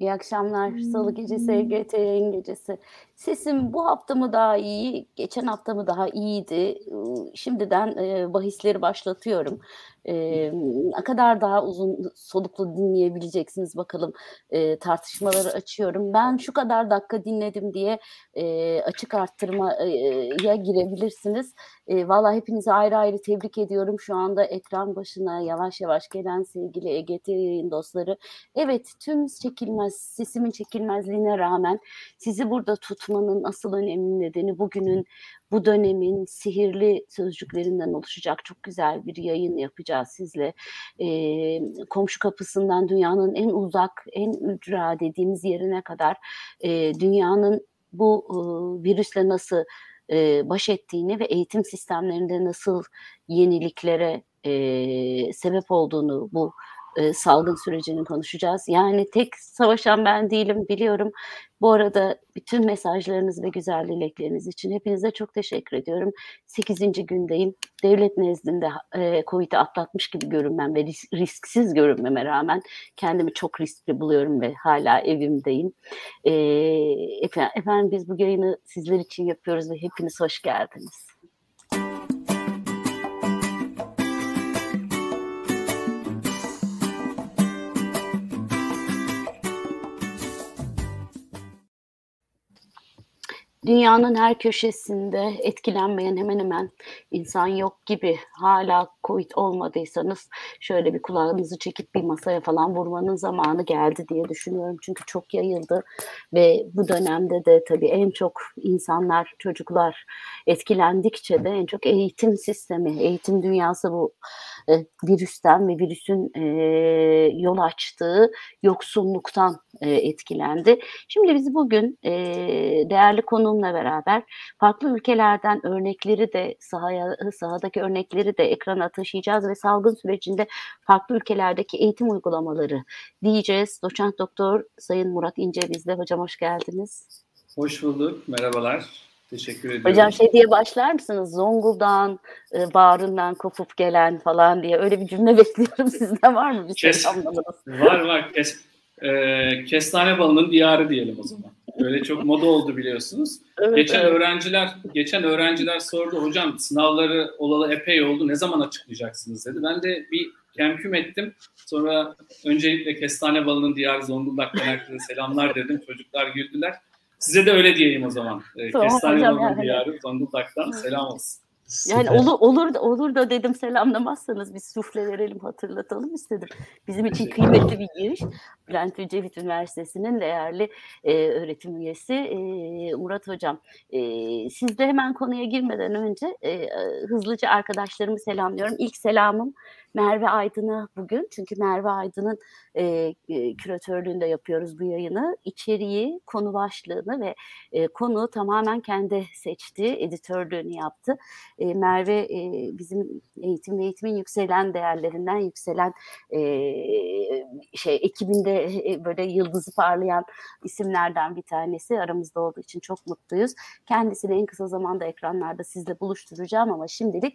İyi akşamlar. Salı gecesi, EGT yayın gecesi. Sesim bu hafta mı daha iyi, geçen hafta mı daha iyiydi? Şimdiden bahisleri başlatıyorum. Ne kadar daha uzun soluklu dinleyebileceksiniz bakalım. Tartışmaları açıyorum. Ben şu kadar dakika dinledim diye açık arttırmaya girebilirsiniz. Vallahi hepinizi ayrı ayrı tebrik ediyorum. Şu anda ekran başına yavaş yavaş gelen sevgili EGT yayın dostları. Evet, tüm çekilmez, sesimin çekilmezliğine rağmen sizi burada tutmanın asıl önemli nedeni bugünün, bu dönemin sihirli sözcüklerinden oluşacak çok güzel bir yayın yapacağız sizle. Komşu kapısından dünyanın en uzak, en ücra dediğimiz yerine kadar dünyanın bu virüsle nasıl baş ettiğini ve eğitim sistemlerinde nasıl yeniliklere sebep olduğunu bu salgın sürecini konuşacağız. Yani tek savaşan ben değilim, biliyorum. Bu arada bütün mesajlarınız ve güzel dilekleriniz için hepinize çok teşekkür ediyorum. 8. gündeyim. Devlet nezdinde COVID'i atlatmış gibi görünmem ve risksiz görünmeme rağmen kendimi çok riskli buluyorum ve hala evimdeyim. Efendim biz bu yayını sizler için yapıyoruz ve hepiniz hoş geldiniz. Dünyanın her köşesinde etkilenmeyen hemen hemen insan yok gibi. Hala COVID olmadıysanız şöyle bir kulağınızı çekip bir masaya falan vurmanın zamanı geldi diye düşünüyorum. Çünkü çok yayıldı ve bu dönemde de tabii en çok insanlar, çocuklar etkilendikçe de en çok eğitim sistemi, eğitim dünyası bu virüsten ve virüsün yol açtığı yoksunluktan etkilendi. Şimdi biz bugün değerli konuğumla beraber farklı ülkelerden örnekleri de sahadaki örnekleri de ekrana taşıyacağız ve salgın sürecinde farklı ülkelerdeki eğitim uygulamaları diyeceğiz. Doçent Doktor Sayın Murat İnce bizde. Hocam hoş geldiniz. Hoş bulduk. Merhabalar. Teşekkür ediyorum. Hocam şey diye başlar mısınız? Zonguldak'ın bağrından kopup gelen falan diye öyle bir cümle bekliyorum. Sizde var mı? Var. Kestane balının diyarı diyelim o zaman. Böyle çok moda oldu biliyorsunuz. Evet, geçen öğrenciler sordu, hocam sınavları olalı epey oldu, ne zaman açıklayacaksınız dedi. Ben de bir kemküm ettim. Sonra öncelikle kestane balının diyarı Zonguldak'tan herkese selamlar dedim. Çocuklar güldüler. Size de öyle diyeyim o zaman. Kestane balının diyarı Zonguldak'tan selam olsun. Yani olur da dedim, selamlamazsanız biz sufle verelim, hatırlatalım istedim. Bizim için kıymetli bir giriş. Bülent Ecevit Üniversitesi'nin değerli öğretim üyesi Murat Hocam. Siz de hemen konuya girmeden önce hızlıca arkadaşlarımı selamlıyorum. İlk selamım Merve Aydın'a bugün. Çünkü Merve Aydın'ın küratörlüğünde yapıyoruz bu yayını. İçeriği, konu başlığını ve konuğu tamamen kendi seçti, editörlüğünü yaptı. Merve bizim eğitimin yükselen değerlerinden, yükselen ekibinde böyle yıldızı parlayan isimlerden bir tanesi. Aramızda olduğu için çok mutluyuz. Kendisini en kısa zamanda ekranlarda sizle buluşturacağım ama şimdilik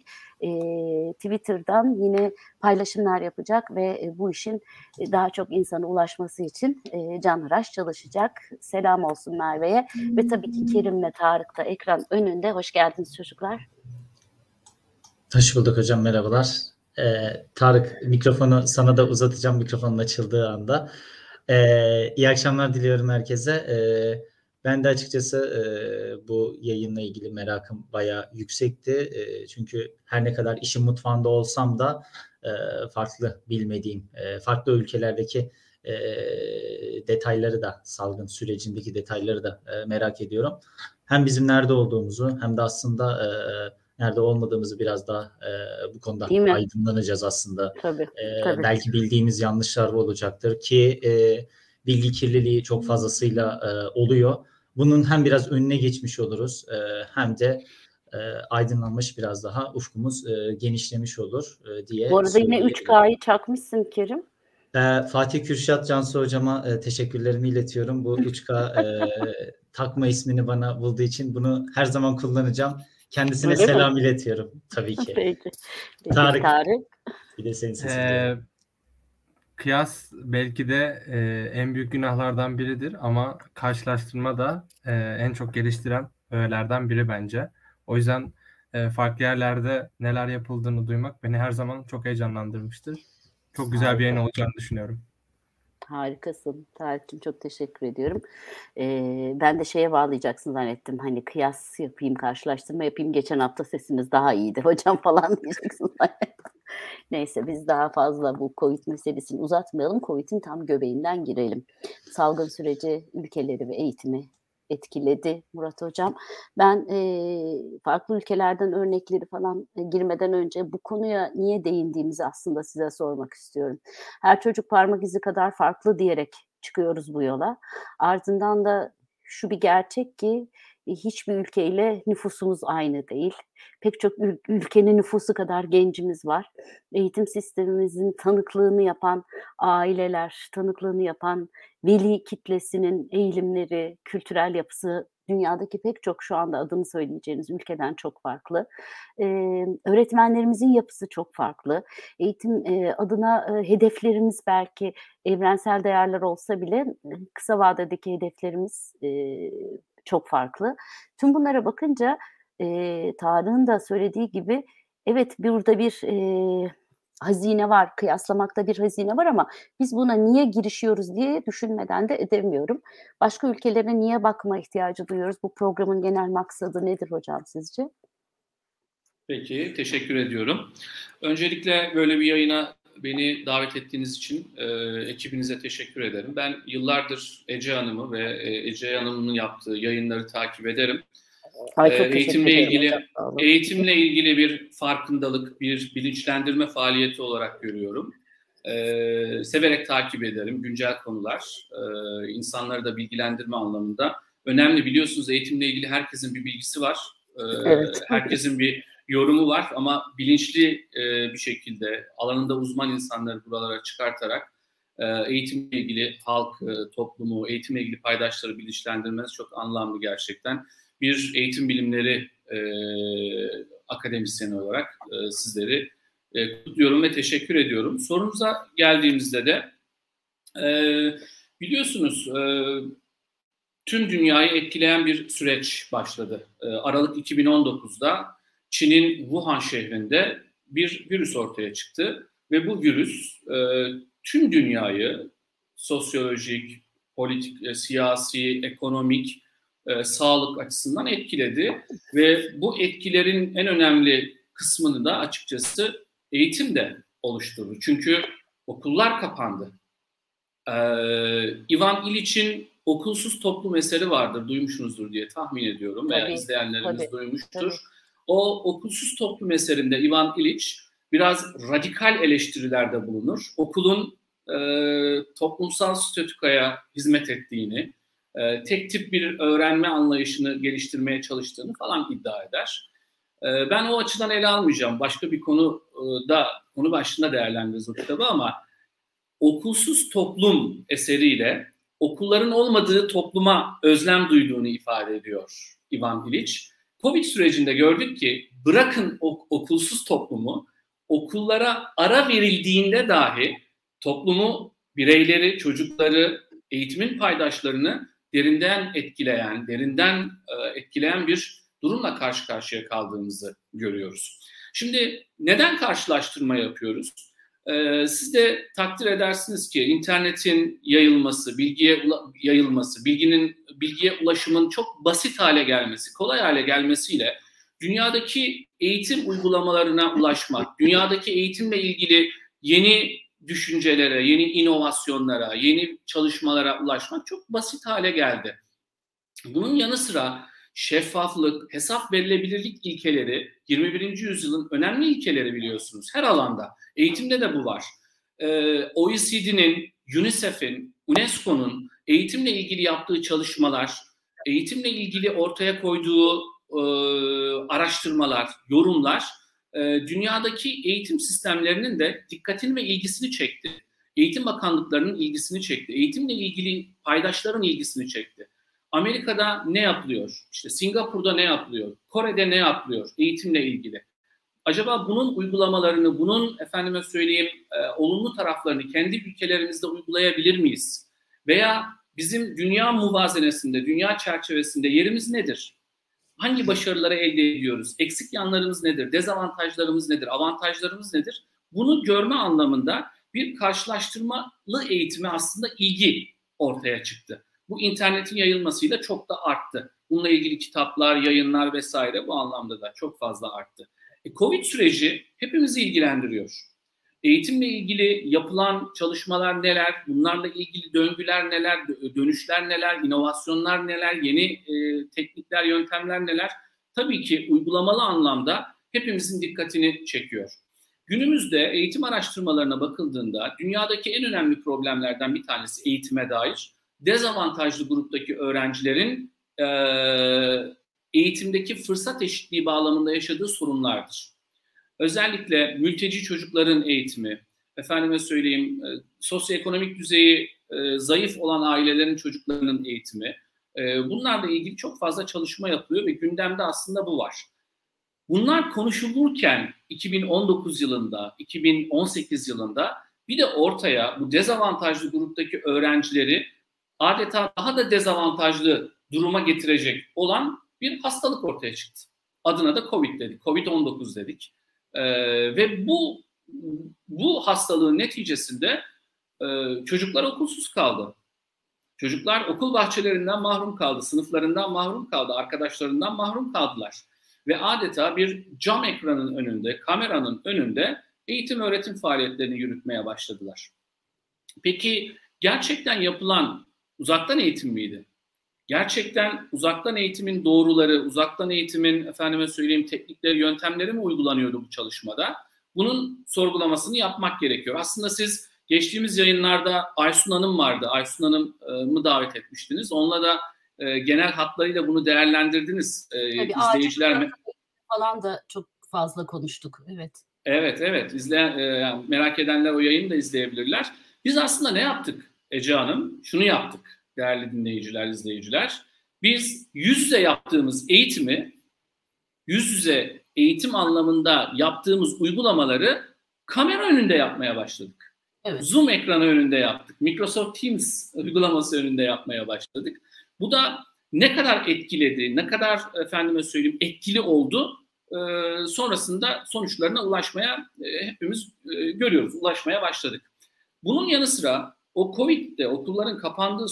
Twitter'dan yine paylaşımlar yapacak ve bu işin daha çok insana ulaşması için canhıraş çalışacak. Selam olsun Merve'ye ve tabii ki Kerim'le Tarık da ekran önünde. Hoş geldiniz çocuklar. Hoş bulduk hocam, merhabalar. Tarık, mikrofonu sana da uzatacağım, mikrofonun açıldığı anda. İyi akşamlar diliyorum herkese. Ben de açıkçası bu yayınla ilgili merakım bayağı yüksekti. Çünkü her ne kadar işin mutfağında olsam da farklı bilmediğim, farklı ülkelerdeki detayları da, salgın sürecindeki detayları da merak ediyorum. Hem bizim nerede olduğumuzu hem de aslında nerede olmadığımızı biraz daha bu konuda aydınlanacağız aslında. Tabii. Belki bildiğimiz yanlışlar olacaktır ki bilgi kirliliği çok fazlasıyla oluyor. Bunun hem biraz önüne geçmiş oluruz hem de aydınlanmış, biraz daha ufkumuz genişlemiş olur diye. Bu arada yine 3K'yı çakmışsın Kerim. Fatih Kürşat, Cansu hocama teşekkürlerimi iletiyorum. Bu 3K takma ismini bana bulduğu için bunu her zaman kullanacağım. Kendisine öyle selam mi iletiyorum tabii ki. Peki. Tarık. Bir de senin sesini. kıyas belki de en büyük günahlardan biridir ama karşılaştırma da en çok geliştiren öğelerden biri bence. O yüzden farklı yerlerde neler yapıldığını duymak beni her zaman çok heyecanlandırmıştır. Çok güzel bir yayın olacağını düşünüyorum. Harikasın Tarık'cığım, çok teşekkür ediyorum. Ben de şeye bağlayacaksın zannettim. Hani kıyas yapayım, karşılaştırma yapayım. Geçen hafta sesimiz daha iyiydi hocam falan diyeceksin zannettim. Neyse, biz daha fazla bu COVID meselesini uzatmayalım. COVID'in tam göbeğinden girelim. Salgın süreci ülkeleri ve eğitimi etkiledi Murat Hocam. Ben farklı ülkelerden örnekleri falan girmeden önce bu konuya niye değindiğimizi aslında size sormak istiyorum. Her çocuk parmak izi kadar farklı diyerek çıkıyoruz bu yola. Ardından da şu bir gerçek ki hiçbir ülkeyle nüfusumuz aynı değil. Pek çok ülkenin nüfusu kadar gencimiz var. Eğitim sistemimizin tanıklığını yapan aileler, tanıklığını yapan veli kitlesinin eğilimleri, kültürel yapısı dünyadaki pek çok şu anda adını söyleyeceğiniz ülkeden çok farklı. Öğretmenlerimizin yapısı çok farklı. Eğitim adına hedeflerimiz belki evrensel değerler olsa bile kısa vadedeki hedeflerimiz çok farklı. Tüm bunlara bakınca Tarık'ın da söylediği gibi evet, burada bir hazine var, kıyaslamakta bir hazine var ama biz buna niye girişiyoruz diye düşünmeden de edemiyorum. Başka ülkelere niye bakma ihtiyacı duyuyoruz? Bu programın genel maksadı nedir hocam sizce? Peki, teşekkür ediyorum. Öncelikle böyle bir yayına beni davet ettiğiniz için ekibinize teşekkür ederim. Ben yıllardır Ece Hanım'ı ve Ece Hanım'ın yaptığı yayınları takip ederim. Eğitimle ilgili bir farkındalık, bir bilinçlendirme faaliyeti olarak görüyorum. Severek takip ederim. Güncel konular, insanları da bilgilendirme anlamında önemli. Biliyorsunuz eğitimle ilgili herkesin bir bilgisi var. Evet. Herkesin bir yorumu var ama bilinçli bir şekilde alanında uzman insanları buralara çıkartarak eğitimle ilgili halkı, toplumu, eğitimle ilgili paydaşları bilinçlendirmeniz çok anlamlı gerçekten. Bir eğitim bilimleri akademisyeni olarak sizleri kutluyorum ve teşekkür ediyorum. Sorumuza geldiğimizde de biliyorsunuz tüm dünyayı etkileyen bir süreç başladı. Aralık 2019'da Çin'in Wuhan şehrinde bir virüs ortaya çıktı ve bu virüs tüm dünyayı sosyolojik, politik, siyasi, ekonomik, sağlık açısından etkiledi ve bu etkilerin en önemli kısmını da açıkçası eğitim de oluşturdu. Çünkü okullar kapandı. Ivan Illich'in Okulsuz Toplum eseri vardır, duymuşsunuzdur diye tahmin ediyorum veya izleyenlerimiz duymuştur. O Okulsuz Toplum eserinde Ivan Illich biraz radikal eleştirilerde bulunur. Okulun toplumsal statükaya hizmet ettiğini, tek tip bir öğrenme anlayışını geliştirmeye çalıştığını falan iddia eder. Ben o açıdan ele almayacağım. Başka bir konuda, konu başlığında değerlendiririz o kitabı ama Okulsuz Toplum eseriyle okulların olmadığı topluma özlem duyduğunu ifade ediyor Ivan Illich. Covid sürecinde gördük ki bırakın okulsuz toplumu, okullara ara verildiğinde dahi toplumu, bireyleri, çocukları, eğitimin paydaşlarını derinden etkileyen bir durumla karşı karşıya kaldığımızı görüyoruz. Şimdi neden karşılaştırma yapıyoruz? Siz de takdir edersiniz ki internetin yayılması, bilgiye ulaşımın çok basit hale gelmesi, kolay hale gelmesiyle dünyadaki eğitim uygulamalarına ulaşmak, dünyadaki eğitimle ilgili yeni düşüncelere, yeni inovasyonlara, yeni çalışmalara ulaşmak çok basit hale geldi. Bunun yanı sıra şeffaflık, hesap verilebilirlik ilkeleri 21. yüzyılın önemli ilkeleri biliyorsunuz her alanda. Eğitimde de bu var. OECD'nin, UNICEF'in, UNESCO'nun eğitimle ilgili yaptığı çalışmalar, eğitimle ilgili ortaya koyduğu araştırmalar, yorumlar dünyadaki eğitim sistemlerinin de dikkatini ve ilgisini çekti. Eğitim bakanlıklarının ilgisini çekti. Eğitimle ilgili paydaşların ilgisini çekti. Amerika'da ne yapılıyor? İşte Singapur'da ne yapılıyor? Kore'de ne yapılıyor eğitimle ilgili? Acaba bunun uygulamalarını, bunun efendime söyleyeyim olumlu taraflarını kendi ülkelerimizde uygulayabilir miyiz? Veya bizim dünya muvazenesinde, dünya çerçevesinde yerimiz nedir? Hangi başarıları elde ediyoruz? Eksik yanlarımız nedir? Dezavantajlarımız nedir? Avantajlarımız nedir? Bunu görme anlamında bir karşılaştırmalı eğitime aslında ilgi ortaya çıktı. Bu internetin yayılmasıyla çok da arttı. Bununla ilgili kitaplar, yayınlar vesaire bu anlamda da çok fazla arttı. Covid süreci hepimizi ilgilendiriyor. Eğitimle ilgili yapılan çalışmalar neler, bunlarla ilgili döngüler neler, dönüşler neler, inovasyonlar neler, yeni teknikler, yöntemler neler? Tabii ki uygulamalı anlamda hepimizin dikkatini çekiyor. Günümüzde eğitim araştırmalarına bakıldığında dünyadaki en önemli problemlerden bir tanesi eğitime dair dezavantajlı gruptaki öğrencilerin eğitimdeki fırsat eşitliği bağlamında yaşadığı sorunlardır. Özellikle mülteci çocukların eğitimi, efendime söyleyeyim sosyoekonomik düzeyi zayıf olan ailelerin çocuklarının eğitimi, bunlarla ilgili çok fazla çalışma yapılıyor ve gündemde aslında bu var. Bunlar konuşulurken 2019 yılında, 2018 yılında bir de ortaya bu dezavantajlı gruptaki öğrencileri adeta daha da dezavantajlı duruma getirecek olan bir hastalık ortaya çıktı. Adına da Covid dedik, Covid-19 dedik. Ve bu hastalığın neticesinde çocuklar okulsuz kaldı. Çocuklar okul bahçelerinden mahrum kaldı, sınıflarından mahrum kaldı, arkadaşlarından mahrum kaldılar. Ve adeta bir cam ekranın önünde, kameranın önünde eğitim öğretim faaliyetlerini yürütmeye başladılar. Peki gerçekten yapılan uzaktan eğitim miydi? Gerçekten uzaktan eğitimin doğruları, uzaktan eğitimin efendime söyleyeyim teknikleri, yöntemleri mi uygulanıyordu bu çalışmada? Bunun sorgulamasını yapmak gerekiyor. Aslında siz geçtiğimiz yayınlarda Aysun Hanım vardı. Aysun Hanım'ı davet etmiştiniz. Onunla da genel hatlarıyla bunu değerlendirdiniz. İzleyiciler falan da çok fazla konuştuk. Evet. Evet. Merak edenler o yayını da izleyebilirler. Biz aslında ne yaptık Ece Hanım? Şunu yaptık. Değerli dinleyiciler, izleyiciler, biz yüz yüze yaptığımız eğitimi, yüz yüze eğitim anlamında yaptığımız uygulamaları kamera önünde yapmaya başladık. Evet. Zoom ekranı önünde yaptık. Microsoft Teams uygulaması önünde yapmaya başladık. Bu da ne kadar etkiledi, ne kadar etkili oldu, sonrasında sonuçlarına ulaşmaya hepimiz görüyoruz, ulaşmaya başladık. Bunun yanı sıra o Covid'de okulların kapandığı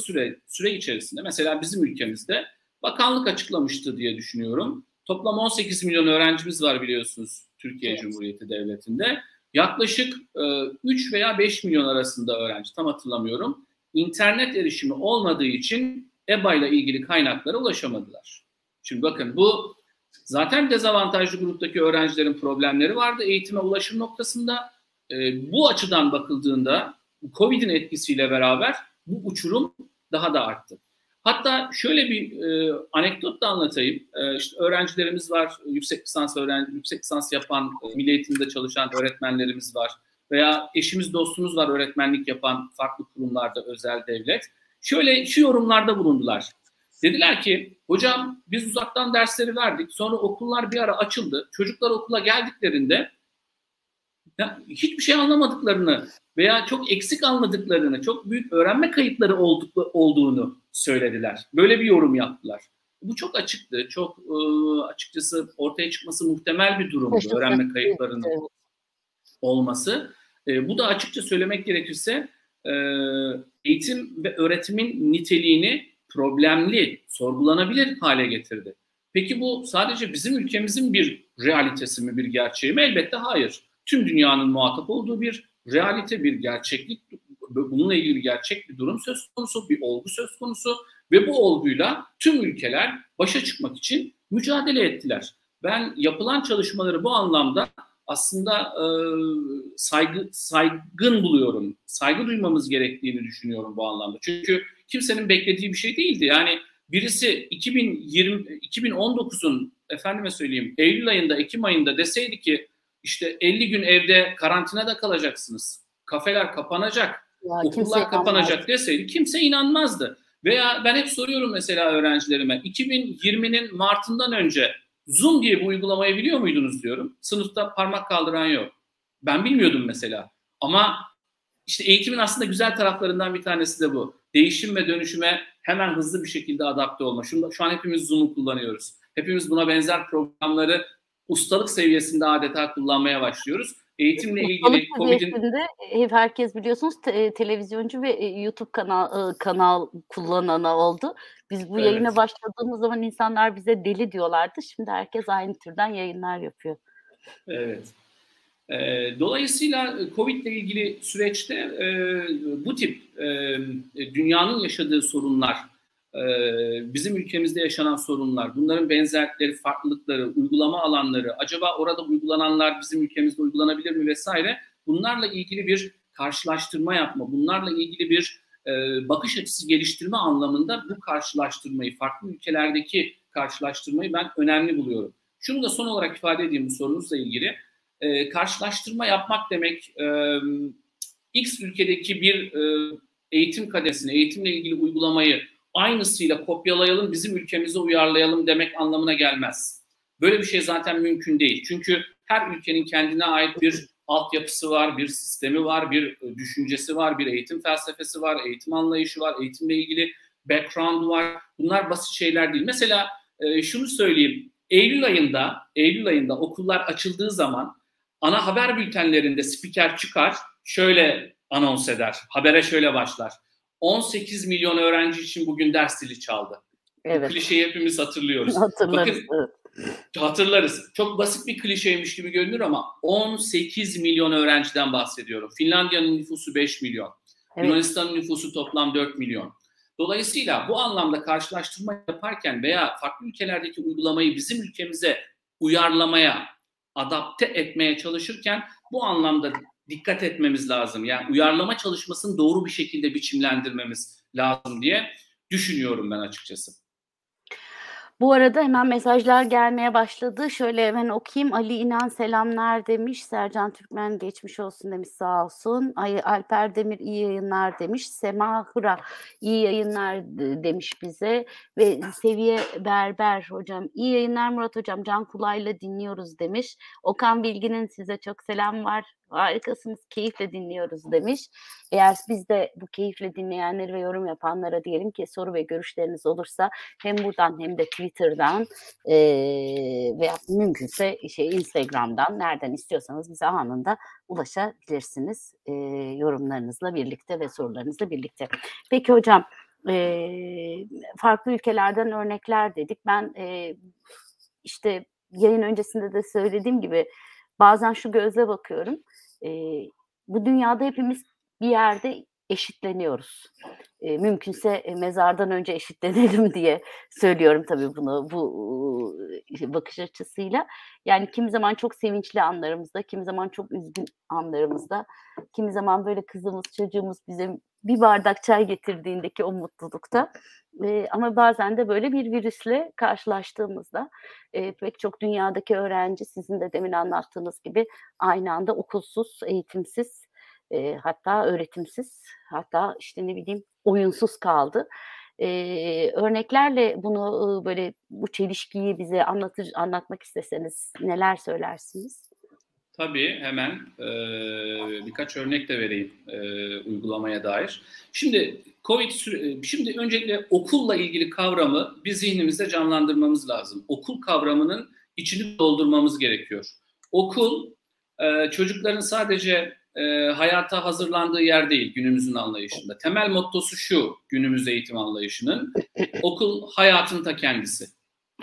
süre içerisinde mesela bizim ülkemizde bakanlık açıklamıştı diye düşünüyorum. Toplam 18 milyon öğrencimiz var biliyorsunuz Türkiye evet. Cumhuriyeti Devleti'nde. Yaklaşık 3 veya 5 milyon arasında öğrenci tam hatırlamıyorum. İnternet erişimi olmadığı için EBA ile ilgili kaynaklara ulaşamadılar. Şimdi bakın bu zaten dezavantajlı gruptaki öğrencilerin problemleri vardı eğitime ulaşım noktasında. Bu açıdan bakıldığında Covid'in etkisiyle beraber bu uçurum daha da arttı. Hatta şöyle bir anekdot da anlatayım. İşte öğrencilerimiz var, yüksek lisans yapan, milli eğitimde çalışan öğretmenlerimiz var veya eşimiz, dostumuz var öğretmenlik yapan farklı kurumlarda, özel, devlet. Şöyle şu yorumlarda bulundular. Dediler ki, hocam biz uzaktan dersleri verdik, sonra okullar bir ara açıldı. Çocuklar okula geldiklerinde hiçbir şey anlamadıklarını veya çok eksik anladıklarını, çok büyük öğrenme kayıpları olduğunu söylediler. Böyle bir yorum yaptılar. Bu çok açıktı, çok açıkçası ortaya çıkması muhtemel bir durumdu öğrenme kayıplarının olması. Bu da açıkça söylemek gerekirse eğitim ve öğretimin niteliğini problemli, sorgulanabilir hale getirdi. Peki bu sadece bizim ülkemizin bir realitesi mi, bir gerçeği mi? Elbette hayır. Tüm dünyanın muhatap olduğu bir realite, bir gerçeklik, bununla ilgili gerçek bir durum söz konusu, bir olgu söz konusu ve bu olguyla tüm ülkeler başa çıkmak için mücadele ettiler. Ben yapılan çalışmaları bu anlamda aslında saygın buluyorum, saygı duymamız gerektiğini düşünüyorum bu anlamda. Çünkü kimsenin beklediği bir şey değildi. Yani birisi 2019'un Eylül ayında, Ekim ayında deseydi ki, İşte 50 gün evde karantinada kalacaksınız. Kafeler kapanacak, okullar kapanacak deseydi kimse inanmazdı. Veya ben hep soruyorum mesela öğrencilerime, 2020'nin Mart'ından önce Zoom diye bu uygulamayı biliyor muydunuz diyorum. Sınıfta parmak kaldıran yok. Ben bilmiyordum mesela. Ama işte eğitimin aslında güzel taraflarından bir tanesi de bu. Değişim ve dönüşüme hemen hızlı bir şekilde adapte olma. Şu an hepimiz Zoom'u kullanıyoruz. Hepimiz buna benzer programları ustalık seviyesinde adeta kullanmaya başlıyoruz. Eğitimle ilgili COVID'in... Herkes biliyorsunuz televizyoncu ve YouTube kanal kullanana oldu. Biz bu yayına başladığımız zaman insanlar bize deli diyorlardı. Şimdi herkes aynı türden yayınlar yapıyor. Evet. Dolayısıyla COVID'le ilgili süreçte bu tip dünyanın yaşadığı sorunlar, bizim ülkemizde yaşanan sorunlar, bunların benzerlikleri, farklılıkları, uygulama alanları, acaba orada uygulananlar bizim ülkemizde uygulanabilir mi vesaire, bunlarla ilgili bir karşılaştırma yapma, bunlarla ilgili bir bakış açısı geliştirme anlamında bu karşılaştırmayı, farklı ülkelerdeki karşılaştırmayı ben önemli buluyorum. Şunu da son olarak ifade edeyim bu sorunuzla ilgili. Karşılaştırma yapmak demek, X ülkedeki bir eğitim kadesini, eğitimle ilgili uygulamayı aynısıyla kopyalayalım, bizim ülkemize uyarlayalım demek anlamına gelmez. Böyle bir şey zaten mümkün değil. Çünkü her ülkenin kendine ait bir altyapısı var, bir sistemi var, bir düşüncesi var, bir eğitim felsefesi var, eğitim anlayışı var, eğitimle ilgili background var. Bunlar basit şeyler değil. Mesela şunu söyleyeyim. Eylül ayında okullar açıldığı zaman ana haber bültenlerinde spiker çıkar, şöyle anons eder, habere şöyle başlar. 18 milyon öğrenci için bugün ders dili çaldı. Evet. Bu klişeyi hepimiz hatırlıyoruz. Hatırlarız. Bakın, hatırlarız. Çok basit bir klişeymiş gibi görünür ama 18 milyon öğrenciden bahsediyorum. Finlandiya'nın nüfusu 5 milyon. Evet. Yunanistan'ın nüfusu toplam 4 milyon. Dolayısıyla bu anlamda karşılaştırma yaparken veya farklı ülkelerdeki uygulamayı bizim ülkemize uyarlamaya, adapte etmeye çalışırken bu anlamda dikkat etmemiz lazım. Yani uyarlama çalışmasını doğru bir şekilde biçimlendirmemiz lazım diye düşünüyorum ben açıkçası. Bu arada hemen mesajlar gelmeye başladı. Şöyle hemen okuyayım. Ali İnan selamlar demiş. Sercan Türkmen geçmiş olsun demiş, sağ olsun. Alper Demir iyi yayınlar demiş. Sema Hıra iyi yayınlar demiş bize. Ve Seviye Berber hocam iyi yayınlar Murat hocam. Can kulağıyla dinliyoruz demiş. Okan Bilgin'in size çok selam var. Harikasınız, keyifle dinliyoruz demiş. Eğer biz de bu keyifle dinleyenleri ve yorum yapanlara diyelim ki soru ve görüşleriniz olursa hem buradan hem de Twitter'dan veya mümkünse Instagram'dan nereden istiyorsanız bize anında ulaşabilirsiniz yorumlarınızla birlikte ve sorularınızla birlikte. Peki hocam farklı ülkelerden örnekler dedik. Ben işte yayın öncesinde de söylediğim gibi bazen şu gözle bakıyorum, bu dünyada hepimiz bir yerde eşitleniyoruz. Mümkünse mezardan önce eşitlenelim diye söylüyorum tabii bunu bu bakış açısıyla. Yani kimi zaman çok sevinçli anlarımızda, kimi zaman çok üzgün anlarımızda, kimi zaman böyle kızımız, çocuğumuz bize bir bardak çay getirdiğindeki o mutlulukta. Ama bazen de böyle bir virüsle karşılaştığımızda pek çok dünyadaki öğrenci sizin de demin anlattığınız gibi aynı anda okulsuz, eğitimsiz, hatta öğretimsiz, hatta işte ne bileyim oyunsuz kaldı. Örneklerle bunu böyle bu çelişkiyi bize anlatmak isteseniz neler söylersiniz? Tabii hemen birkaç örnek de vereyim uygulamaya dair. Şimdi şimdi öncelikle okulla ilgili kavramı bir zihnimizde canlandırmamız lazım. Okul kavramının içini doldurmamız gerekiyor. Okul çocukların sadece hayata hazırlandığı yer değil günümüzün anlayışında. Temel mottosu şu günümüz eğitim anlayışının. Okul hayatın ta kendisi.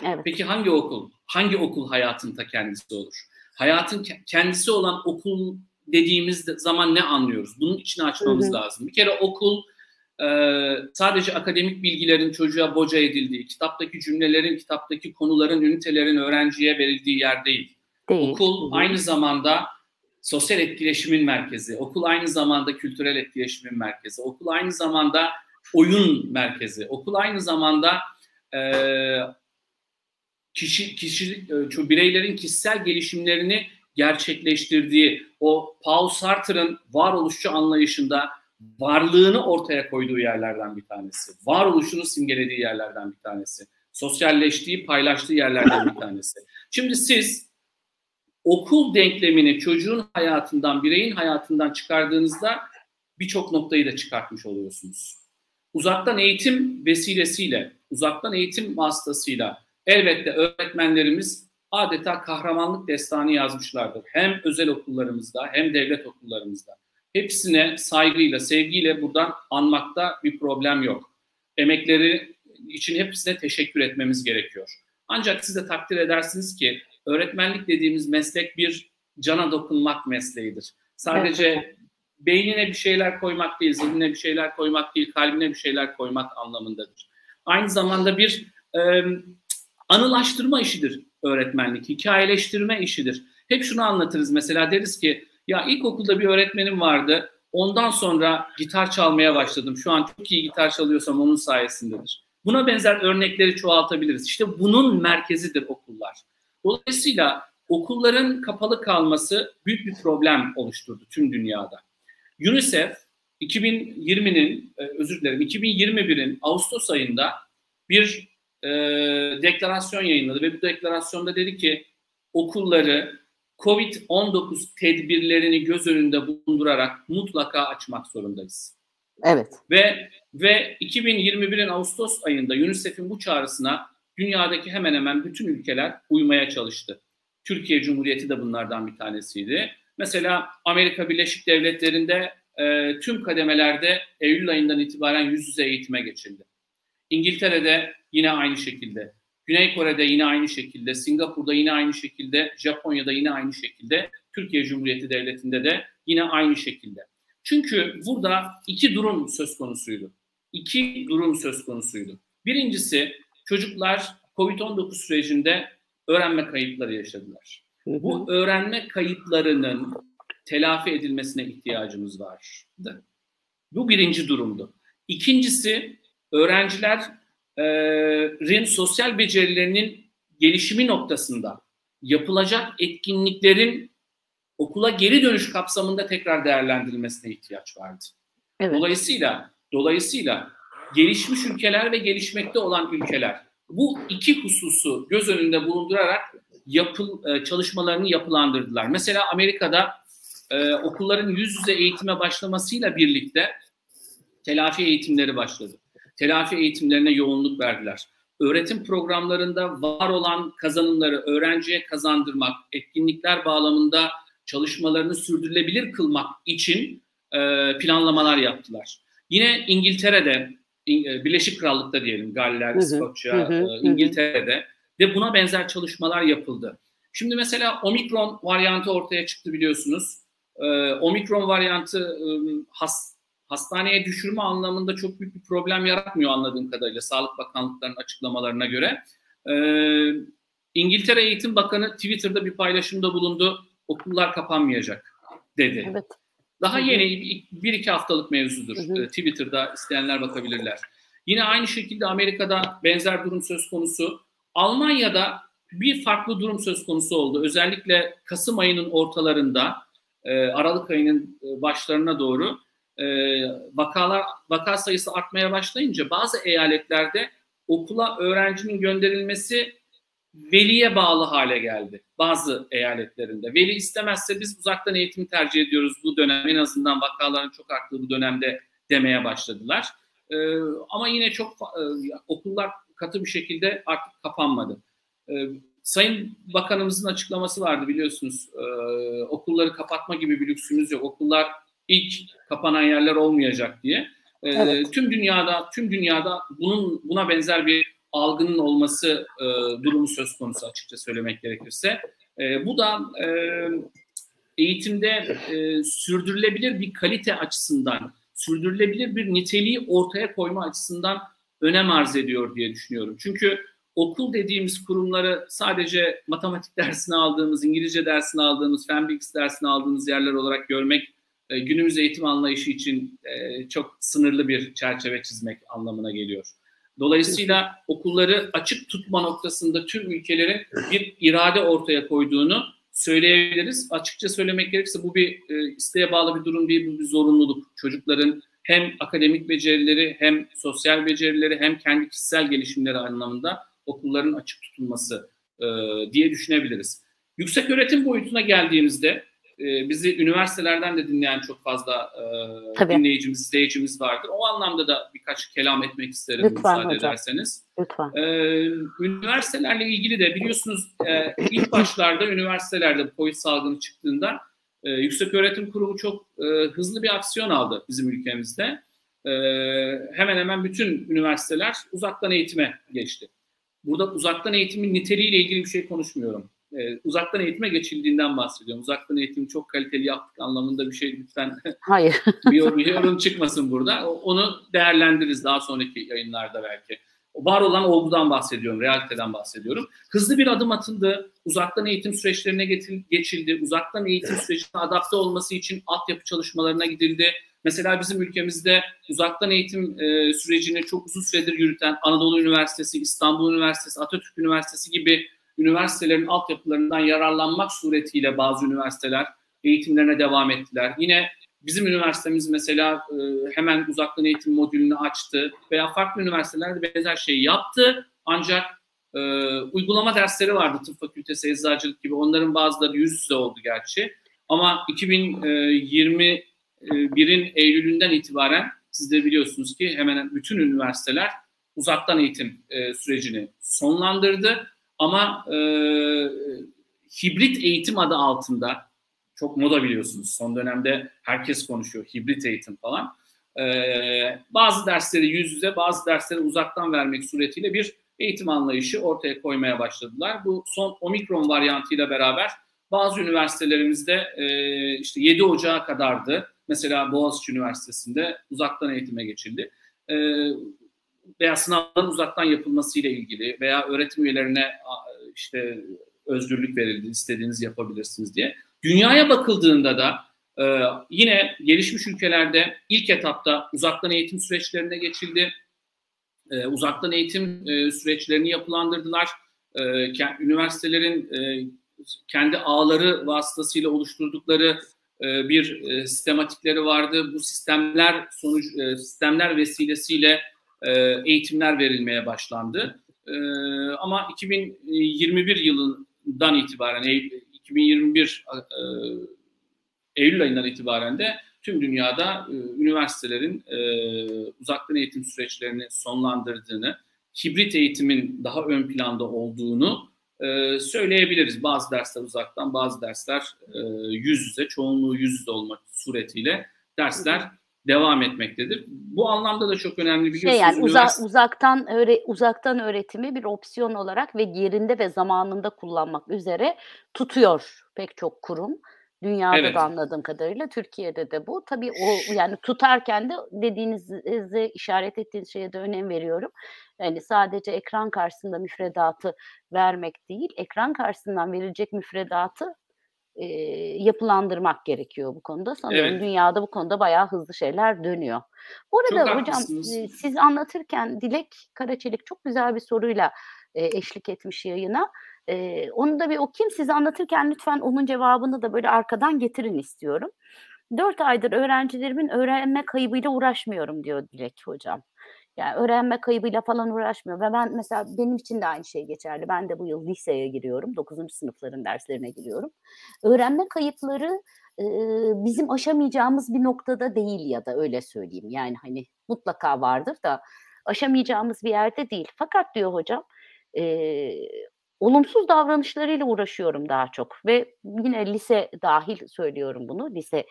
Evet. Peki hangi okul? Hangi okul hayatın ta kendisi olur? Hayatın kendisi olan okul dediğimiz zaman ne anlıyoruz? Bunun içini açmamız lazım. Bir kere okul sadece akademik bilgilerin çocuğa boca edildiği, kitaptaki cümlelerin, kitaptaki konuların, ünitelerin öğrenciye verildiği yer değil. Okul aynı zamanda sosyal etkileşimin merkezi, okul aynı zamanda kültürel etkileşimin merkezi, okul aynı zamanda oyun merkezi, okul aynı zamanda... bireylerin kişisel gelişimlerini gerçekleştirdiği, o Paul Sartre'ın varoluşçu anlayışında varlığını ortaya koyduğu yerlerden bir tanesi. Varoluşunu simgelediği yerlerden bir tanesi. Sosyalleştiği, paylaştığı yerlerden bir tanesi. Şimdi siz okul denklemini çocuğun hayatından, bireyin hayatından çıkardığınızda birçok noktayı da çıkartmış oluyorsunuz. Uzaktan eğitim vesilesiyle, uzaktan eğitim vasıtasıyla elbette öğretmenlerimiz adeta kahramanlık destanı yazmışlardır. Hem özel okullarımızda hem devlet okullarımızda. Hepsine saygıyla, sevgiyle buradan anmakta bir problem yok. Emekleri için hepsine teşekkür etmemiz gerekiyor. Ancak siz de takdir edersiniz ki öğretmenlik dediğimiz meslek bir cana dokunmak mesleğidir. Sadece beynine bir şeyler koymak değil, zihnine bir şeyler koymak değil, kalbine bir şeyler koymak anlamındadır. Aynı zamanda bir anılaştırma işidir öğretmenlik, hikayeleştirme işidir. Hep şunu anlatırız mesela, deriz ki ya ilkokulda bir öğretmenim vardı, ondan sonra gitar çalmaya başladım. Şu an çok iyi gitar çalıyorsam onun sayesindedir. Buna benzer örnekleri çoğaltabiliriz. İşte bunun merkezidir okullar. Dolayısıyla okulların kapalı kalması büyük bir problem oluşturdu tüm dünyada. UNICEF 2021'in Ağustos ayında bir deklarasyon yayınladı ve bu deklarasyonda dedi ki okulları COVID-19 tedbirlerini göz önünde bulundurarak mutlaka açmak zorundayız. Evet. Ve 2021'in Ağustos ayında UNICEF'in bu çağrısına dünyadaki hemen hemen bütün ülkeler uymaya çalıştı. Türkiye Cumhuriyeti de bunlardan bir tanesiydi. Mesela Amerika Birleşik Devletleri'nde tüm kademelerde Eylül ayından itibaren yüz yüze eğitime geçildi. İngiltere'de yine aynı şekilde, Güney Kore'de yine aynı şekilde, Singapur'da yine aynı şekilde, Japonya'da yine aynı şekilde, Türkiye Cumhuriyeti Devleti'nde de yine aynı şekilde. Çünkü burada iki durum söz konusuydu. Birincisi, çocuklar COVID-19 sürecinde öğrenme kayıpları yaşadılar. Bu öğrenme kayıplarının telafi edilmesine ihtiyacımız vardı. Bu birinci durumdu. İkincisi, öğrencilerin sosyal becerilerinin gelişimi noktasında yapılacak etkinliklerin okula geri dönüş kapsamında tekrar değerlendirilmesine ihtiyaç vardı. Evet. Dolayısıyla gelişmiş ülkeler ve gelişmekte olan ülkeler bu iki hususu göz önünde bulundurarak çalışmalarını yapılandırdılar. Mesela Amerika'da okulların yüz yüze eğitime başlamasıyla birlikte telafi eğitimleri başladı. Telafi eğitimlerine yoğunluk verdiler. Öğretim programlarında var olan kazanımları öğrenciye kazandırmak, etkinlikler bağlamında çalışmalarını sürdürülebilir kılmak için planlamalar yaptılar. Yine İngiltere'de, Birleşik Krallık'ta diyelim, Galler, Skoçya, İngiltere'de de buna benzer çalışmalar yapıldı. Şimdi mesela Omicron varyantı ortaya çıktı biliyorsunuz. Omicron varyantı hastaneye düşürme anlamında çok büyük bir problem yaratmıyor anladığım kadarıyla Sağlık Bakanlıklarının açıklamalarına göre. İngiltere Eğitim Bakanı Twitter'da bir paylaşımda bulundu. Okullar kapanmayacak dedi. Evet. Daha yeni bir iki haftalık mevzudur. Twitter'da isteyenler bakabilirler. Yine aynı şekilde Amerika'da benzer durum söz konusu. Almanya'da bir farklı durum söz konusu oldu. Özellikle Kasım ayının ortalarında, Aralık ayının başlarına doğru vaka sayısı artmaya başlayınca bazı eyaletlerde okula öğrencinin gönderilmesi veliye bağlı hale geldi bazı eyaletlerinde. Veli istemezse biz uzaktan eğitimi tercih ediyoruz bu dönem, en azından vakaların çok arttığı bu dönemde demeye başladılar. Ama yine çok okullar katı bir şekilde artık kapanmadı. Sayın Bakanımızın açıklaması vardı biliyorsunuz. Okulları kapatma gibi bir lüksümüz yok. Okullar ilk kapanan yerler olmayacak diye. Evet. Tüm dünyada buna benzer bir algının olması durumu söz konusu, açıkça söylemek gerekirse. Bu da eğitimde sürdürülebilir bir kalite açısından, sürdürülebilir bir niteliği ortaya koyma açısından önem arz ediyor diye düşünüyorum. Çünkü okul dediğimiz kurumları sadece matematik dersini aldığımız, İngilizce dersini aldığımız, fen bilgisi dersini aldığımız yerler olarak görmek, günümüz eğitim anlayışı için çok sınırlı bir çerçeve çizmek anlamına geliyor. Dolayısıyla okulları açık tutma noktasında tüm ülkelerin bir irade ortaya koyduğunu söyleyebiliriz. Açıkça söylemek gerekirse bu bir isteğe bağlı bir durum değil, bu bir zorunluluk. Çocukların hem akademik becerileri, hem sosyal becerileri, hem kendi kişisel gelişimleri anlamında okulların açık tutulması diye düşünebiliriz. Yüksek öğretim boyutuna geldiğimizde bizi üniversitelerden de dinleyen çok fazla dinleyicimiz, izleyicimiz vardır. O anlamda da birkaç kelam etmek isterim müsaade ederseniz. Lütfen. Üniversitelerle ilgili de biliyorsunuz ilk başlarda üniversitelerde Covid salgını çıktığında Yüksek Öğretim Kurulu çok hızlı bir aksiyon aldı bizim ülkemizde. Hemen hemen bütün üniversiteler uzaktan eğitime geçti. Burada uzaktan eğitimin niteliğiyle ilgili bir şey konuşmuyorum. Uzaktan eğitime geçildiğinden bahsediyorum. Uzaktan eğitimi çok kaliteli yaptık anlamında bir şey lütfen bir yorum çıkmasın burada. Onu değerlendiririz daha sonraki yayınlarda belki. Var olan olgudan bahsediyorum, realiteden bahsediyorum. Hızlı bir adım atıldı, uzaktan eğitim süreçlerine geçildi, uzaktan eğitim sürecine adapte olması için altyapı çalışmalarına gidildi. Mesela bizim ülkemizde uzaktan eğitim sürecini çok uzun süredir yürüten Anadolu Üniversitesi, İstanbul Üniversitesi, Atatürk Üniversitesi gibi üniversitelerin altyapılarından yararlanmak suretiyle bazı üniversiteler eğitimlerine devam ettiler. Yine bizim üniversitemiz mesela hemen uzaktan eğitim modülünü açtı veya farklı üniversitelerde benzer şeyi yaptı. Ancak uygulama dersleri vardı tıp fakültesi, eczacılık gibi. Onların bazıları yüz yüze oldu gerçi. Ama 2021'in Eylül'ünden itibaren siz de biliyorsunuz ki hemen bütün üniversiteler uzaktan eğitim sürecini sonlandırdı. Ama hibrit eğitim adı altında çok moda biliyorsunuz. Son dönemde herkes konuşuyor hibrit eğitim falan. Bazı dersleri yüz yüze, bazı dersleri uzaktan vermek suretiyle bir eğitim anlayışı ortaya koymaya başladılar. Bu son Omicron varyantıyla beraber bazı üniversitelerimizde işte 7 Ocağı kadardı. Mesela Boğaziçi Üniversitesi'nde uzaktan eğitime geçildi. Veya sınavların uzaktan yapılmasıyla ilgili veya öğretim üyelerine işte özgürlük verildi, istediğiniz yapabilirsiniz diye. Dünyaya bakıldığında da yine gelişmiş ülkelerde ilk etapta uzaktan eğitim süreçlerine geçildi. Uzaktan eğitim süreçlerini yapılandırdılar. Üniversitelerin kendi ağları vasıtasıyla oluşturdukları bir sistematikleri vardı. Bu sistemler vesilesiyle eğitimler verilmeye başlandı. Ama 2021 yılından itibaren 2021 Eylül ayından itibaren de tüm dünyada üniversitelerin uzaktan eğitim süreçlerini sonlandırdığını, hibrit eğitimin daha ön planda olduğunu söyleyebiliriz. Bazı dersler uzaktan, bazı dersler yüz yüze, çoğunluğu yüz yüze olmak suretiyle dersler devam etmektedir. Bu anlamda da çok önemli biliyorsunuz. Uzaktan öğretimi bir opsiyon olarak ve yerinde ve zamanında kullanmak üzere tutuyor pek çok kurum. Dünyada da anladığım kadarıyla, Türkiye'de de bu. Tabii o yani tutarken de dediğinizi, işaret ettiğiniz şeye de önem veriyorum. Yani sadece ekran karşısında müfredatı vermek değil, ekran karşısından verilecek müfredatı yapılandırmak gerekiyor bu konuda. Sanırım dünyada bu konuda bayağı hızlı şeyler dönüyor. Bu arada hocam siz anlatırken Dilek Karaçelik çok güzel bir soruyla eşlik etmiş yayına. Onu da bir okuyayım. Siz anlatırken lütfen onun cevabını da böyle arkadan getirin istiyorum. 4 aydır öğrencilerimin öğrenme kaybıyla uğraşmıyorum diyor Dilek hocam. Yani öğrenme kaybıyla falan uğraşmıyor ve ben mesela benim için de aynı şey geçerli. Ben de bu yıl liseye giriyorum. 9. sınıfların derslerine giriyorum. Öğrenme kayıpları bizim aşamayacağımız bir noktada değil ya da öyle söyleyeyim. Yani hani mutlaka vardır da aşamayacağımız bir yerde değil. Fakat diyor hocam olumsuz davranışlarıyla uğraşıyorum daha çok ve yine lise dahil söylüyorum bunu. Lise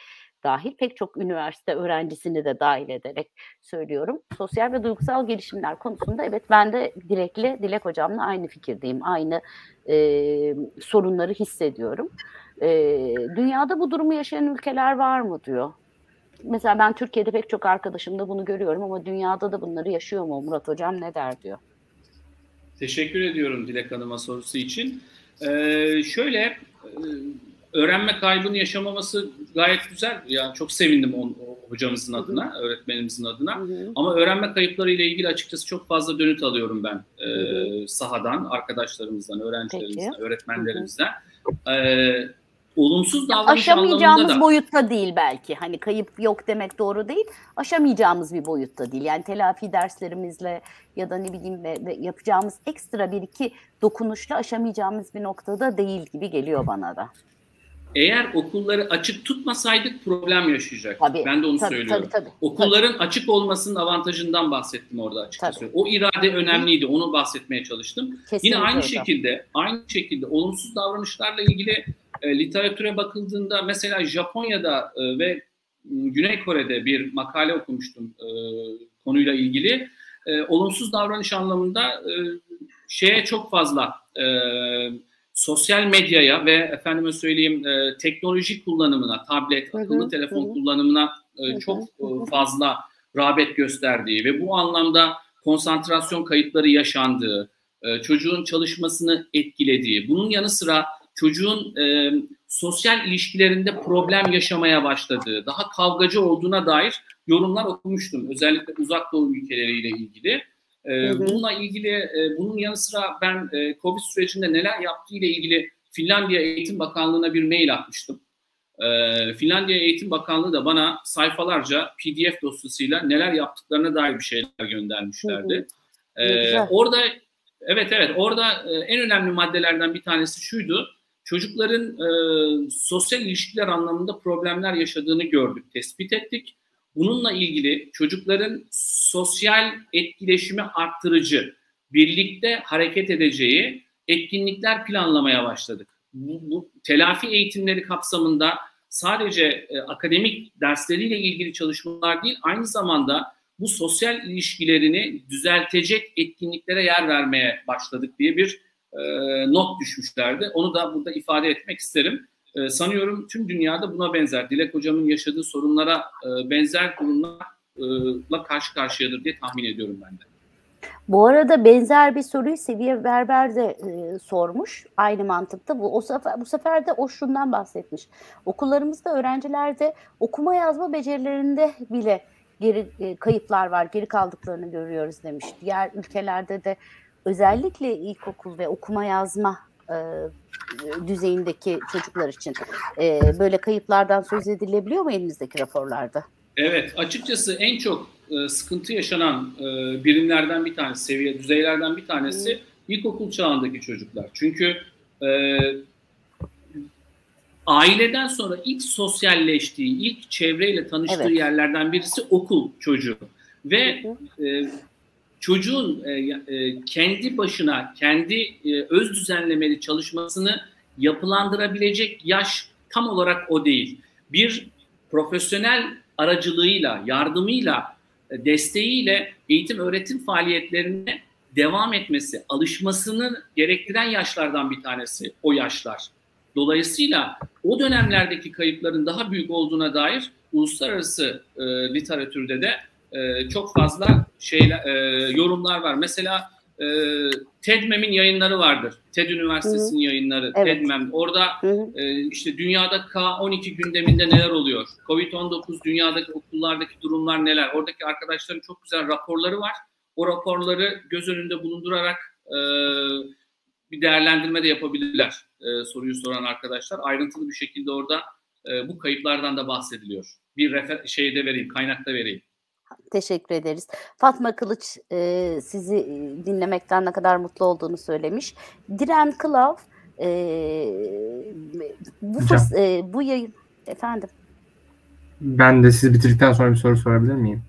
dahil pek çok üniversite öğrencisini de dahil ederek söylüyorum. Sosyal ve duygusal gelişimler konusunda evet ben de Dilek hocamla aynı fikirdeyim. Aynı sorunları hissediyorum. Dünyada bu durumu yaşayan ülkeler var mı diyor. Mesela ben Türkiye'de pek çok arkadaşımda bunu görüyorum ama dünyada da bunları yaşıyor mu Murat hocam ne der diyor. Teşekkür ediyorum Dilek Hanım'a sorusu için. Şöyle öğrenme kaybını yaşamaması gayet güzel. Yani çok sevindim hocamızın adına, öğretmenimizin adına. Ama öğrenme kayıpları ile ilgili açıkçası çok fazla dönüt alıyorum ben sahadan, arkadaşlarımızdan, öğrencilerimizden, öğretmenlerimizden. olumsuz davranış alanında da. Aşamayacağımız boyutta değil belki. Hani kayıp yok demek doğru değil. Aşamayacağımız bir boyutta değil. Yani telafi derslerimizle ya da ne bileyim yapacağımız ekstra bir iki dokunuşla aşamayacağımız bir noktada değil gibi geliyor bana da. Eğer okulları açık tutmasaydık problem yaşayacaktık. Tabii, ben de onu söylüyorum. Tabii. Okulların açık olmasının avantajından bahsettim orada açıkçası. Tabii. O irade önemliydi. Onu bahsetmeye çalıştım. Kesinlikle yine aynı şekilde, olumsuz davranışlarla ilgili literatüre bakıldığında mesela Japonya'da ve Güney Kore'de bir makale okumuştum konuyla ilgili. Olumsuz davranış anlamında şeye çok fazla sosyal medyaya ve efendime söyleyeyim teknoloji kullanımına, tablet, akıllı telefon kullanımına çok fazla rağbet gösterdiği ve bu anlamda konsantrasyon kayıpları yaşandığı, çocuğun çalışmasını etkilediği, bunun yanı sıra çocuğun sosyal ilişkilerinde problem yaşamaya başladığı, daha kavgacı olduğuna dair yorumlar okumuştum. Özellikle Uzak Doğu ülkeleriyle ilgili. Bununla ilgili, bunun yanı sıra ben Covid sürecinde neler yaptığı ile ilgili Finlandiya Eğitim Bakanlığı'na bir mail atmıştım. Finlandiya Eğitim Bakanlığı da bana sayfalarca PDF dosyasıyla neler yaptıklarına dair bir şeyler göndermişlerdi. Orada orada en önemli maddelerden bir tanesi şuydu. Çocukların sosyal ilişkiler anlamında problemler yaşadığını gördük, tespit ettik. Bununla ilgili çocukların sosyal etkileşimi arttırıcı, birlikte hareket edeceği etkinlikler planlamaya başladık. Bu telafi eğitimleri kapsamında sadece akademik dersleriyle ilgili çalışmalar değil, aynı zamanda bu sosyal ilişkilerini düzeltecek etkinliklere yer vermeye başladık diye bir not düşmüşlerdi. Onu da burada ifade etmek isterim. Sanıyorum tüm dünyada buna benzer, Dilek Hocam'ın yaşadığı sorunlara benzer durumlarla karşı karşıyadır diye tahmin ediyorum ben de. Bu arada benzer bir soruyu Seviye Berber de sormuş. Aynı mantıkta bu sefer de o şundan bahsetmiş. Okullarımızda öğrencilerde okuma yazma becerilerinde bile geri kayıplar var, geri kaldıklarını görüyoruz demiş. Diğer ülkelerde de özellikle ilkokul ve okuma yazma düzeyindeki çocuklar için böyle kayıplardan söz edilebiliyor mu elimizdeki raporlarda? Evet, açıkçası en çok sıkıntı yaşanan birimlerden bir tanesi, düzeylerden bir tanesi ilkokul çağındaki çocuklar. Çünkü aileden sonra ilk sosyalleştiği, ilk çevreyle tanıştığı yerlerden birisi okul çocuğu. Ve çocuğun kendi başına, kendi öz düzenlemeli çalışmasını yapılandırabilecek yaş tam olarak o değil. Bir profesyonel aracılığıyla, yardımıyla, desteğiyle eğitim öğretim faaliyetlerine devam etmesi, alışmasını gerektiren yaşlardan bir tanesi o yaşlar. Dolayısıyla o dönemlerdeki kayıpların daha büyük olduğuna dair uluslararası literatürde de çok fazla yorumlar var. Mesela Ted Mem'in yayınları vardır. Ted Üniversitesi'nin yayınları. Evet. Ted Mem. Orada işte dünyada K12 gündeminde neler oluyor? Covid-19 dünyadaki okullardaki durumlar neler? Oradaki arkadaşların çok güzel raporları var. O raporları göz önünde bulundurarak bir değerlendirme de yapabilirler. Soruyu soran arkadaşlar ayrıntılı bir şekilde orada bu kayıplardan da bahsediliyor. Bir şeyde vereyim, kaynakta vereyim. Teşekkür ederiz. Fatma Kılıç sizi dinlemekten ne kadar mutlu olduğunu söylemiş. Diren Kılav bu yayın efendim. Ben de sizi bitirdikten sonra bir soru sorabilir miyim?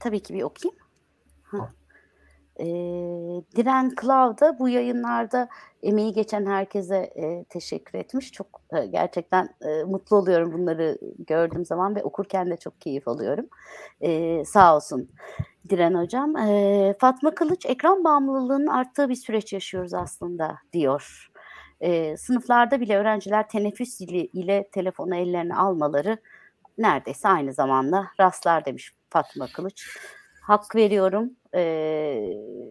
Tabii ki bir okuyayım. Diren Kılav'da bu yayınlarda emeği geçen herkese teşekkür etmiş. Çok gerçekten mutlu oluyorum bunları gördüğüm zaman ve okurken de çok keyif alıyorum. Sağ olsun Diren Hocam. Fatma Kılıç, ekran bağımlılığının arttığı bir süreç yaşıyoruz aslında diyor. Sınıflarda bile öğrenciler teneffüs ile telefonu ellerine almaları neredeyse aynı zamanda rastlar demiş Fatma Kılıç. Hak veriyorum.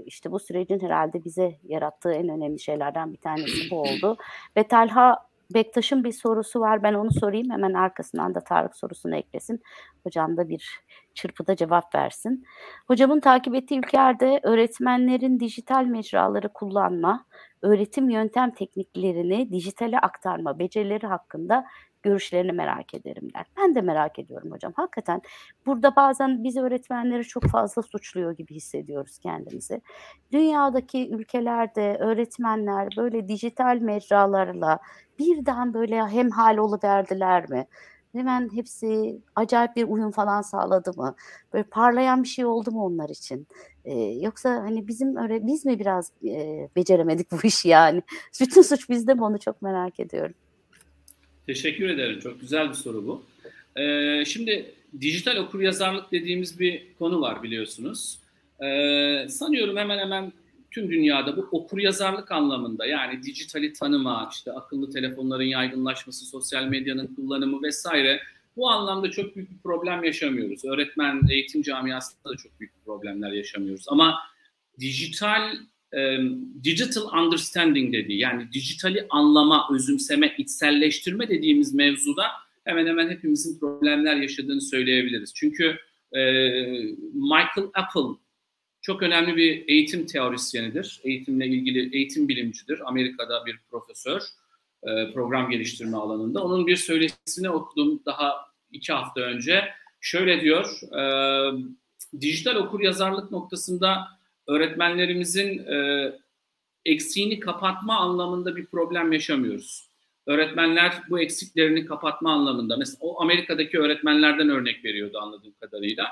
İşte bu sürecin herhalde bize yarattığı en önemli şeylerden bir tanesi bu oldu. Ve Talha Bektaş'ın bir sorusu var. Ben onu sorayım. Hemen arkasından da Tarık sorusunu eklesin. Hocam da bir çırpıda cevap versin. Hocamın takip ettiği ülkelerde öğretmenlerin dijital mecraları kullanma, öğretim yöntem tekniklerini dijitale aktarma becerileri hakkında görüşlerini merak ederim der. Ben de merak ediyorum hocam. Hakikaten burada bazen biz öğretmenleri çok fazla suçluyor gibi hissediyoruz kendimizi. Dünyadaki ülkelerde öğretmenler böyle dijital mecralarla birden böyle hemhal oluverdiler mi? Hemen hepsi acayip bir uyum falan sağladı mı? Böyle parlayan bir şey oldu mu onlar için? Yoksa hani biz mi biraz beceremedik bu işi yani? Bütün suç bizde mi? Onu çok merak ediyorum. Teşekkür ederim. Çok güzel bir soru bu. Şimdi dijital okuryazarlık dediğimiz bir konu var biliyorsunuz. Sanıyorum hemen hemen tüm dünyada bu okuryazarlık anlamında yani dijitali tanıma, işte akıllı telefonların yaygınlaşması, sosyal medyanın kullanımı vesaire bu anlamda çok büyük bir problem yaşamıyoruz. Öğretmen, eğitim camiasında da çok büyük problemler yaşamıyoruz. Ama digital understanding dediği yani dijitali anlama, özümseme, içselleştirme dediğimiz mevzuda hemen hemen hepimizin problemler yaşadığını söyleyebiliriz. Çünkü Michael Apple çok önemli bir eğitim teorisyenidir. Eğitimle ilgili eğitim bilimcidir. Amerika'da bir profesör program geliştirme alanında. Onun bir söyleşisini okudum daha 2 hafta önce. Şöyle diyor, dijital okuryazarlık noktasında öğretmenlerimizin eksiğini kapatma anlamında bir problem yaşamıyoruz. Öğretmenler bu eksiklerini kapatma anlamında. Mesela o Amerika'daki öğretmenlerden örnek veriyordu anladığım kadarıyla.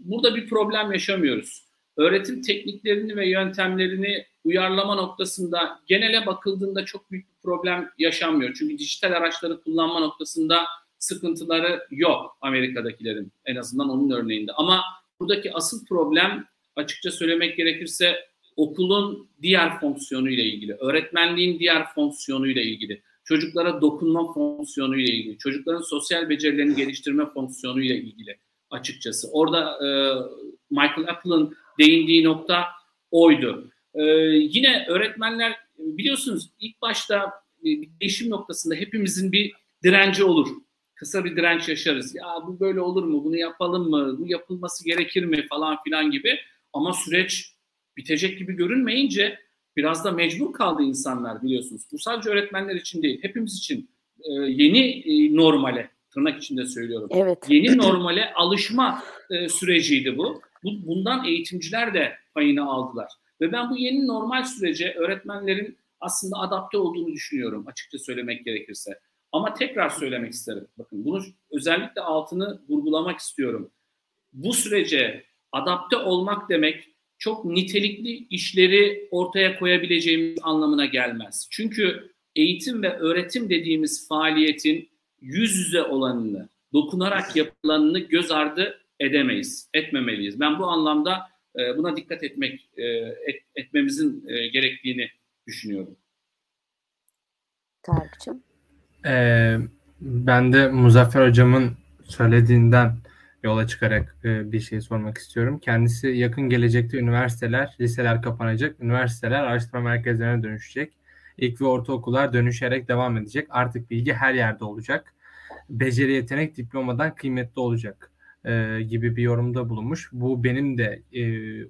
Burada bir problem yaşamıyoruz. Öğretim tekniklerini ve yöntemlerini uyarlama noktasında genele bakıldığında çok büyük bir problem yaşanmıyor. Çünkü dijital araçları kullanma noktasında sıkıntıları yok Amerika'dakilerin, en azından onun örneğinde. Ama buradaki asıl problem, açıkça söylemek gerekirse, okulun diğer fonksiyonuyla ilgili, öğretmenliğin diğer fonksiyonuyla ilgili, çocuklara dokunma fonksiyonuyla ilgili, çocukların sosyal becerilerini geliştirme fonksiyonuyla ilgili açıkçası. Orada Michael Apple'ın değindiği nokta oydu. Yine öğretmenler biliyorsunuz ilk başta değişim noktasında hepimizin bir direnci olur. Kısa bir direnç yaşarız. Ya bu böyle olur mu? Bunu yapalım mı? Bu yapılması gerekir mi? Falan filan gibi. Ama süreç bitecek gibi görünmeyince biraz da mecbur kaldı insanlar biliyorsunuz. Bu sadece öğretmenler için değil, hepimiz için yeni normale, tırnak içinde söylüyorum. Evet. Yeni normale alışma süreciydi bu. Bundan eğitimciler de payını aldılar. Ve ben bu yeni normal sürece öğretmenlerin aslında adapte olduğunu düşünüyorum açıkça söylemek gerekirse. Ama tekrar söylemek isterim. Bakın bunu özellikle altını vurgulamak istiyorum. Bu sürece adapte olmak demek çok nitelikli işleri ortaya koyabileceğimiz anlamına gelmez. Çünkü eğitim ve öğretim dediğimiz faaliyetin yüz yüze olanını, dokunarak yapılanını göz ardı etmemeliyiz. Ben bu anlamda buna dikkat etmemizin gerektiğini düşünüyorum. Tarık'cığım. Ben de Muzaffer Hocam'ın söylediğinden yola çıkarak bir şey sormak istiyorum. Kendisi yakın gelecekte üniversiteler, liseler kapanacak, üniversiteler araştırma merkezlerine dönüşecek. İlk ve ortaokullar dönüşerek devam edecek. Artık bilgi her yerde olacak. Beceri, yetenek diplomadan kıymetli olacak gibi bir yorumda bulunmuş. Bu benim de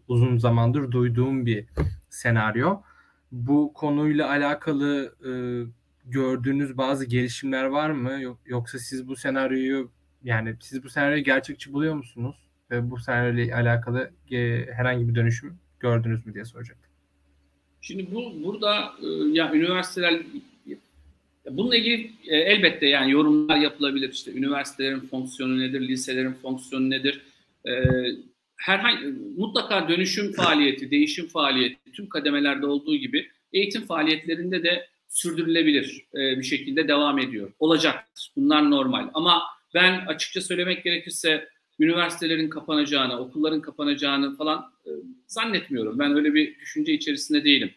uzun zamandır duyduğum bir senaryo. Bu konuyla alakalı gördüğünüz bazı gelişimler var mı? Yoksa siz bu senaryoyu, yani siz bu senaryoyu gerçekçi buluyor musunuz? Ve bu senaryoyla alakalı herhangi bir dönüşüm gördünüz mü diye soracaktım. Şimdi burada ya üniversiteler, bununla ilgili elbette yani yorumlar yapılabilir. İşte üniversitelerin fonksiyonu nedir, liselerin fonksiyonu nedir? Mutlaka dönüşüm faaliyeti, değişim faaliyeti tüm kademelerde olduğu gibi eğitim faaliyetlerinde de sürdürülebilir bir şekilde devam ediyor. Olacaktır. Bunlar normal. Ama ben açıkça söylemek gerekirse üniversitelerin kapanacağını, okulların kapanacağını falan zannetmiyorum. Ben öyle bir düşünce içerisinde değilim.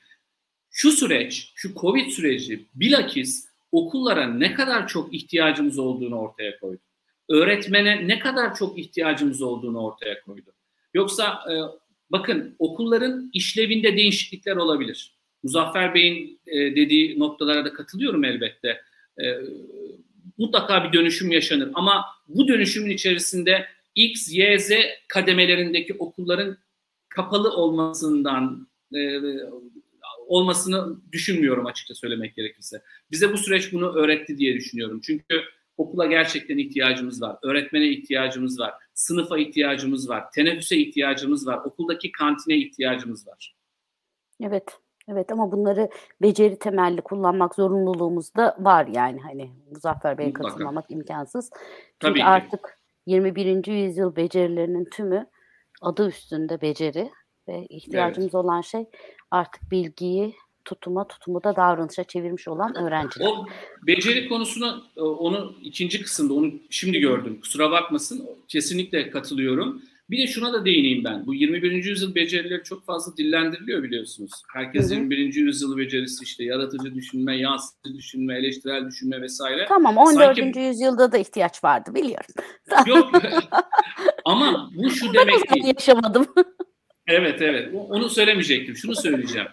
Şu süreç, şu Covid süreci bilakis okullara ne kadar çok ihtiyacımız olduğunu ortaya koydu. Öğretmene ne kadar çok ihtiyacımız olduğunu ortaya koydu. Yoksa bakın okulların işlevinde değişiklikler olabilir. Muzaffer Bey'in dediği noktalara da katılıyorum elbette. Mutlaka bir dönüşüm yaşanır ama bu dönüşümün içerisinde X, Y, Z kademelerindeki okulların kapalı olmasını düşünmüyorum açıkça söylemek gerekirse. Bize bu süreç bunu öğretti diye düşünüyorum. Çünkü okula gerçekten ihtiyacımız var, öğretmene ihtiyacımız var, sınıfa ihtiyacımız var, teneffüse ihtiyacımız var, okuldaki kantine ihtiyacımız var. Evet. Evet ama bunları beceri temelli kullanmak zorunluluğumuz da var yani hani Muzaffer Bey'e katılmamak imkansız. Çünkü tabii artık 21. yüzyıl becerilerinin tümü adı üstünde beceri ve ihtiyacımız olan şey artık bilgiyi tutumu da davranışa çevirmiş olan öğrenciler. O beceri konusunu onu ikinci kısımda onu şimdi gördüm kusura bakmasın kesinlikle katılıyorum. Bir de şuna da değineyim ben. Bu 21. yüzyıl becerileri çok fazla dillendiriliyor biliyorsunuz. Herkes 21. yüzyıl becerisi işte yaratıcı düşünme, yansıtıcı düşünme, eleştirel düşünme vesaire. Tamam 14. Sanki... yüzyılda da ihtiyaç vardı biliyorum. Yok ama bu şu demek ki. Yaşamadım. Evet evet onu söylemeyecektim. Şunu söyleyeceğim.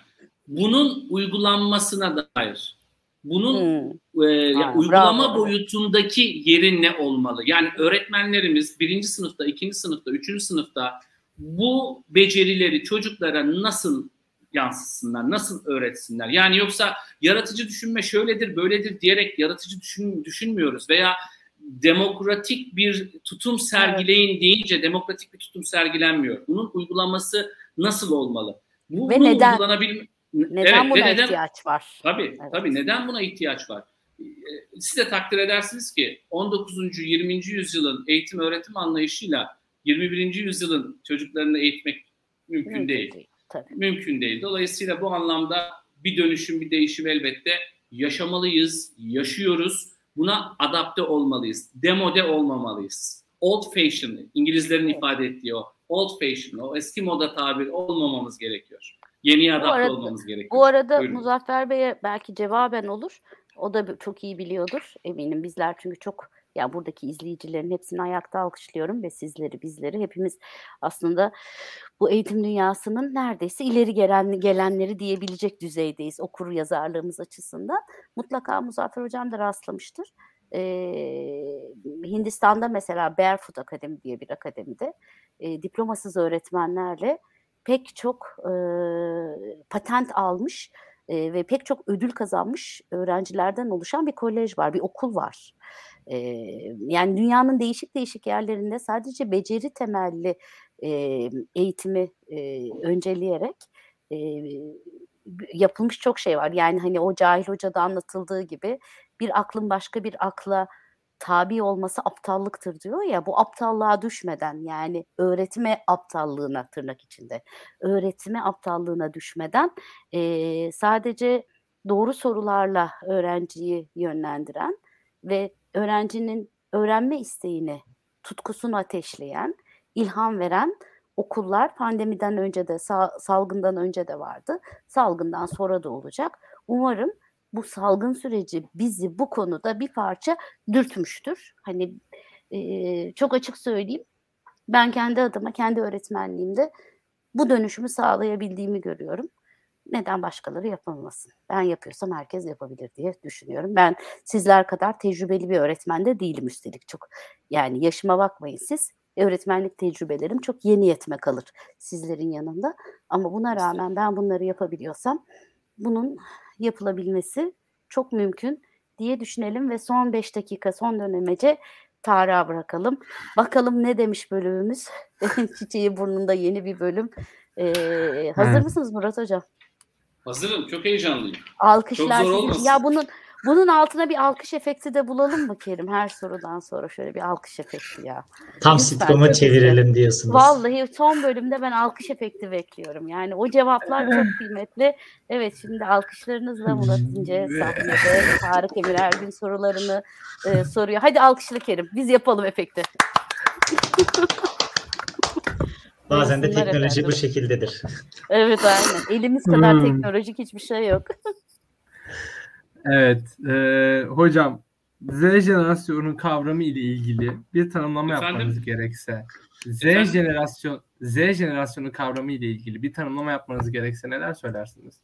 Bunun uygulanmasına dair. Bunun uygulama boyutundaki yeri ne olmalı? Yani öğretmenlerimiz birinci sınıfta, ikinci sınıfta, üçüncü sınıfta bu becerileri çocuklara nasıl yansıtsınlar, nasıl öğretsinler? Yani yoksa yaratıcı düşünme şöyledir, böyledir diyerek yaratıcı düşünmüyoruz veya demokratik bir tutum sergileyin deyince demokratik bir tutum sergilenmiyor. Bunun uygulaması nasıl olmalı? Bu uygulanabilmesi... Neden buna ihtiyaç var? Tabii neden buna ihtiyaç var? Siz de takdir edersiniz ki 19. 20. yüzyılın eğitim öğretim anlayışıyla 21. yüzyılın çocuklarını eğitmek mümkün değil. Tabii. Mümkün değil. Dolayısıyla bu anlamda bir dönüşüm, bir değişim elbette yaşamalıyız, yaşıyoruz. Buna adapte olmalıyız. Demode olmamalıyız. Old fashioned, İngilizlerin ifade ettiği o old fashioned, o eski moda tabir olmamamız gerekiyor. Yeni adapte olmamız gerekiyor. Bu arada buyurun. Muzaffer Bey'e belki cevaben olur. O da çok iyi biliyordur eminim bizler çünkü çok ya buradaki izleyicilerin hepsini ayakta alkışlıyorum ve sizleri bizleri hepimiz aslında bu eğitim dünyasının neredeyse ileri gelenleri diyebilecek düzeydeyiz okur yazarlığımız açısından. Mutlaka Muzaffer Hocam da rastlamıştır. Hindistan'da mesela Barefoot Akademi diye bir akademide diplomasız öğretmenlerle pek çok patent almış ve pek çok ödül kazanmış öğrencilerden oluşan bir kolej var, bir okul var. Yani dünyanın değişik yerlerinde sadece beceri temelli eğitimi önceleyerek yapılmış çok şey var. Yani hani o Cahil Hoca'da anlatıldığı gibi bir aklın başka bir akla tabi olması aptallıktır diyor ya bu aptallığa düşmeden yani öğretme aptallığına tırnak içinde öğretme aptallığına düşmeden sadece doğru sorularla öğrenciyi yönlendiren ve öğrencinin öğrenme isteğini tutkusunu ateşleyen, ilham veren okullar pandemiden önce de salgından önce de vardı. Salgından sonra da olacak. Umarım bu salgın süreci bizi bu konuda bir parça dürtmüştür. Hani çok açık söyleyeyim. Ben kendi adıma, kendi öğretmenliğimde bu dönüşümü sağlayabildiğimi görüyorum. Neden başkaları yapılmasın? Ben yapıyorsam herkes yapabilir diye düşünüyorum. Ben sizler kadar tecrübeli bir öğretmen de değilim üstelik çok. Yani yaşıma bakmayın siz. Öğretmenlik tecrübelerim çok yeni yetme kalır sizlerin yanında. Ama buna rağmen ben bunları yapabiliyorsam bunun yapılabilmesi çok mümkün diye düşünelim ve son 5 dakika son dönemece Tarık'a bırakalım. Bakalım ne demiş bölümümüz? Çiçeği burnunda yeni bir bölüm. Hazır mısınız Murat Hocam? Hazırım. Çok heyecanlıyım. Alkışlar. Çok zor olmasın. Ya bunun altına bir alkış efekti de bulalım mı Kerim? Her sorudan sonra şöyle bir alkış efekti ya. Tam sitcom'a çevirelim diyorsunuz. Vallahi son bölümde ben alkış efekti bekliyorum. Yani o cevaplar çok kıymetli. Evet şimdi alkışlarınızla Murat İnce sahnede Tarık Emir Ergün sorularını soruyor. Hadi alkışlı Kerim. Biz yapalım efekti. Bazen de teknoloji bu şekildedir. Evet aynen. Elimiz kadar teknolojik hiçbir şey yok. Evet, hocam Z jenerasyonun kavramı ile ilgili bir tanımlama yapmanız gerekse, Z jenerasyonu kavramı ile ilgili bir tanımlama yapmanız gerekse neler söylersiniz?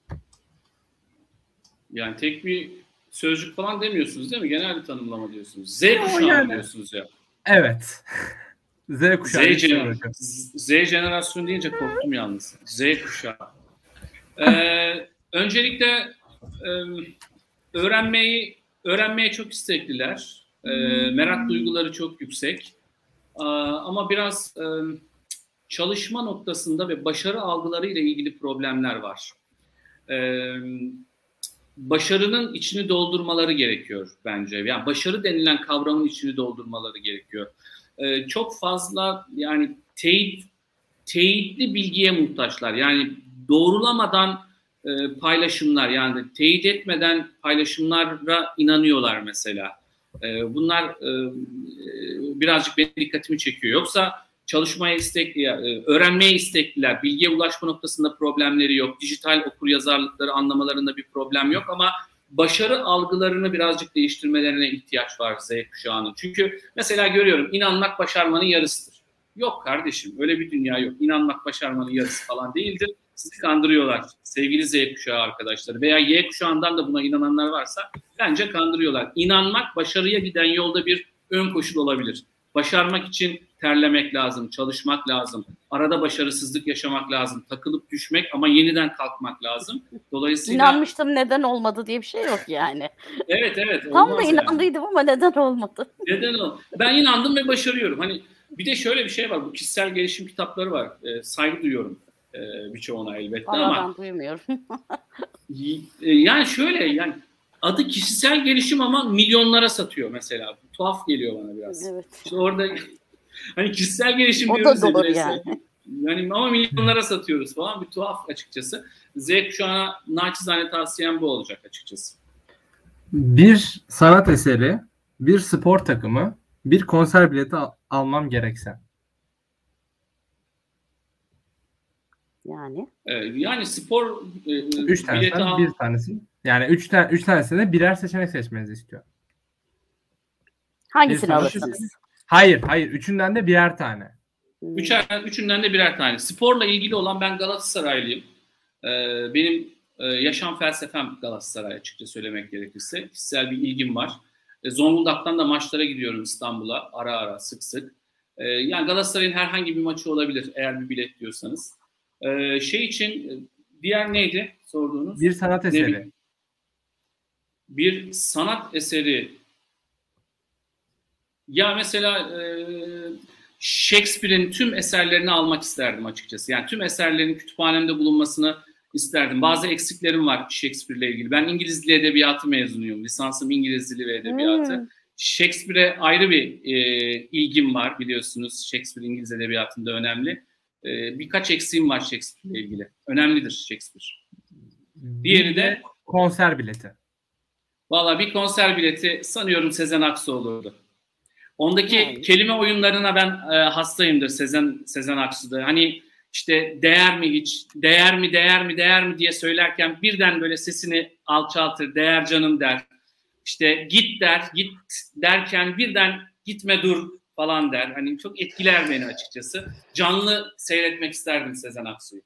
Yani tek bir sözcük falan demiyorsunuz değil mi? Genel bir tanımlama diyorsunuz. Z kuşağı yani. Diyorsunuz ya. Evet. Z kuşağı. Z jenerasyonu deyince korktum yalnız. Z kuşağı. Öncelikle öğrenmeye çok istekliler. Merak duyguları çok yüksek. Ama biraz çalışma noktasında ve başarı algılarıyla ilgili problemler var. Başarının içini doldurmaları gerekiyor bence. Yani başarı denilen kavramın içini doldurmaları gerekiyor. Çok fazla yani teyitli bilgiye muhtaçlar. Yani doğrulamadan paylaşımlar, yani teyit etmeden paylaşımlara inanıyorlar mesela. Bunlar birazcık benim dikkatimi çekiyor. Yoksa çalışmaya istekli, öğrenmeye istekliler, bilgiye ulaşma noktasında problemleri yok, dijital okuryazarlıkları anlamalarında bir problem yok ama başarı algılarını birazcık değiştirmelerine ihtiyaç var Z kuşağının. Çünkü mesela görüyorum, inanmak başarmanın yarısıdır. Yok kardeşim, öyle bir dünya yok. İnanmak başarmanın yarısı falan değildir. Sizi kandırıyorlar sevgili Z kuşağı arkadaşları veya Y kuşağından da buna inananlar varsa bence kandırıyorlar. İnanmak başarıya giden yolda bir ön koşul olabilir. Başarmak için terlemek lazım, çalışmak lazım, arada başarısızlık yaşamak lazım, takılıp düşmek ama yeniden kalkmak lazım. Dolayısıyla inanmıştım, neden olmadı diye bir şey yok yani. Evet. Tam da inandıydım yani. Ama neden olmadı? Ben inandım ve başarıyorum. Hani bir de şöyle bir şey var, bu kişisel gelişim kitapları var. Saygı duyuyorum birçoğuna elbette ama. Ben duymuyorum. Yani şöyle yani. Adı kişisel gelişim ama milyonlara satıyor mesela. Tuhaf geliyor bana biraz. Evet. İşte orada hani kişisel gelişim o diyoruz. O da yani. Yani ama milyonlara satıyoruz falan. Bir tuhaf açıkçası. Z kuşağına naçizane tavsiyem bu olacak açıkçası. Bir sanat eseri, bir spor takımı, bir konser bileti almam gerekse. Yani. Yani spor üç bileti al. Bir tanesi. Yani üç tanesinde birer seçenek seçmenizi istiyor. Hangisini alırsınız? Hayır. Üçünden de birer tane. Üçünden de birer tane. Sporla ilgili olan, ben Galatasaraylıyım. Benim yaşam felsefem Galatasaray, açıkça söylemek gerekirse. Kişisel bir ilgim var. Zonguldak'tan da maçlara gidiyorum İstanbul'a. Ara ara, sık sık. Yani Galatasaray'ın herhangi bir maçı olabilir eğer bir bilet diyorsanız. Diğer neydi sorduğunuz? Bir sanat eseri. Bir sanat eseri. Ya mesela Shakespeare'in tüm eserlerini almak isterdim açıkçası. Yani tüm eserlerin kütüphanemde bulunmasını isterdim. Bazı eksiklerim var Shakespeare'le ilgili. Ben İngiliz Dili Edebiyatı mezunuyum. Lisansım İngiliz Dili ve Edebiyatı. Shakespeare'e ayrı bir ilgim var, biliyorsunuz. Shakespeare İngiliz Edebiyatı'nda önemli. Birkaç eksiğim var Shakespeare'le ilgili. Önemlidir Shakespeare. Diğeri de konser bileti. Valla bir konser bileti sanıyorum Sezen Aksu olurdu. Ondaki kelime oyunlarına ben hastayımdır Sezen Aksu'da. Hani işte değer mi hiç, değer mi diye söylerken birden böyle sesini alçaltır, değer canım der. İşte git derken birden gitme dur falan der. Hani çok etkiler beni açıkçası. Canlı seyretmek isterdim Sezen Aksu'yu.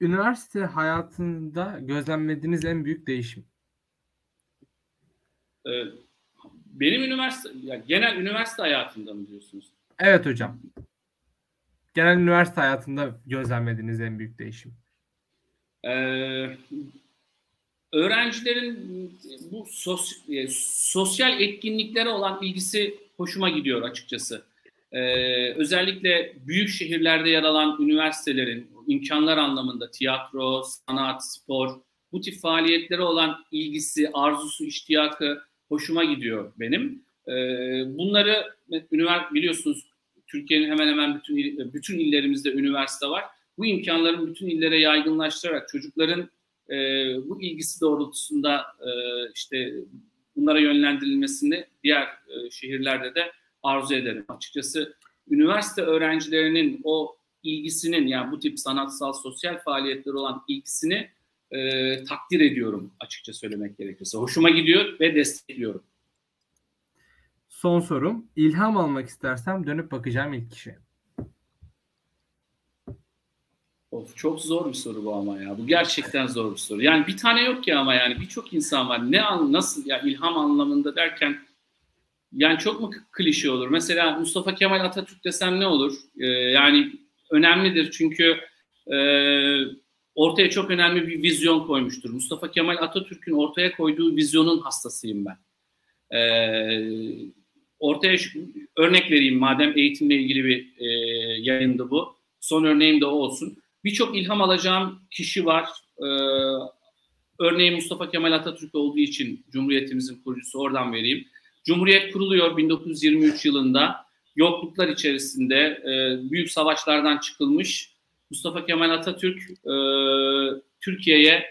Üniversite hayatında gözlemlediğiniz en büyük değişim? Benim genel üniversite hayatında mı diyorsunuz? Evet hocam. Genel üniversite hayatında gözlemlediğiniz en büyük değişim? Öğrencilerin bu sosyal etkinliklere olan ilgisi hoşuma gidiyor açıkçası. Özellikle büyük şehirlerde yer alan üniversitelerin imkanlar anlamında tiyatro, sanat, spor, bu tip faaliyetlere olan ilgisi, arzusu, iştiyakı hoşuma gidiyor benim. Bunları biliyorsunuz, Türkiye'nin hemen hemen bütün illerimizde üniversite var. Bu imkanların bütün illere yaygınlaştırarak çocukların bu ilgisi doğrultusunda işte bunlara yönlendirilmesini diğer şehirlerde de arzu ederim. Açıkçası üniversite öğrencilerinin o ilgisinin, yani bu tip sanatsal, sosyal faaliyetler olan ilgisini takdir ediyorum açıkça söylemek gerekirse. Hoşuma gidiyor ve destekliyorum. Son sorum. İlham almak istersem dönüp bakacağım ilk kişi. Of, çok zor bir soru bu ama ya. Bu gerçekten zor bir soru. Yani bir tane yok ya ama yani birçok insan var. Nasıl ya ilham anlamında derken yani çok mu klişe olur? Mesela Mustafa Kemal Atatürk desem ne olur? Yani önemlidir çünkü ortaya çok önemli bir vizyon koymuştur. Mustafa Kemal Atatürk'ün ortaya koyduğu vizyonun hastasıyım ben. Ortaya örnek vereyim madem eğitimle ilgili bir yayındı bu. Son örneğim de o olsun. Birçok ilham alacağım kişi var. Örneğin Mustafa Kemal Atatürk olduğu için Cumhuriyetimizin kurucusu, oradan vereyim. Cumhuriyet kuruluyor 1923 yılında. Yokluklar içerisinde büyük savaşlardan çıkılmış Mustafa Kemal Atatürk Türkiye'ye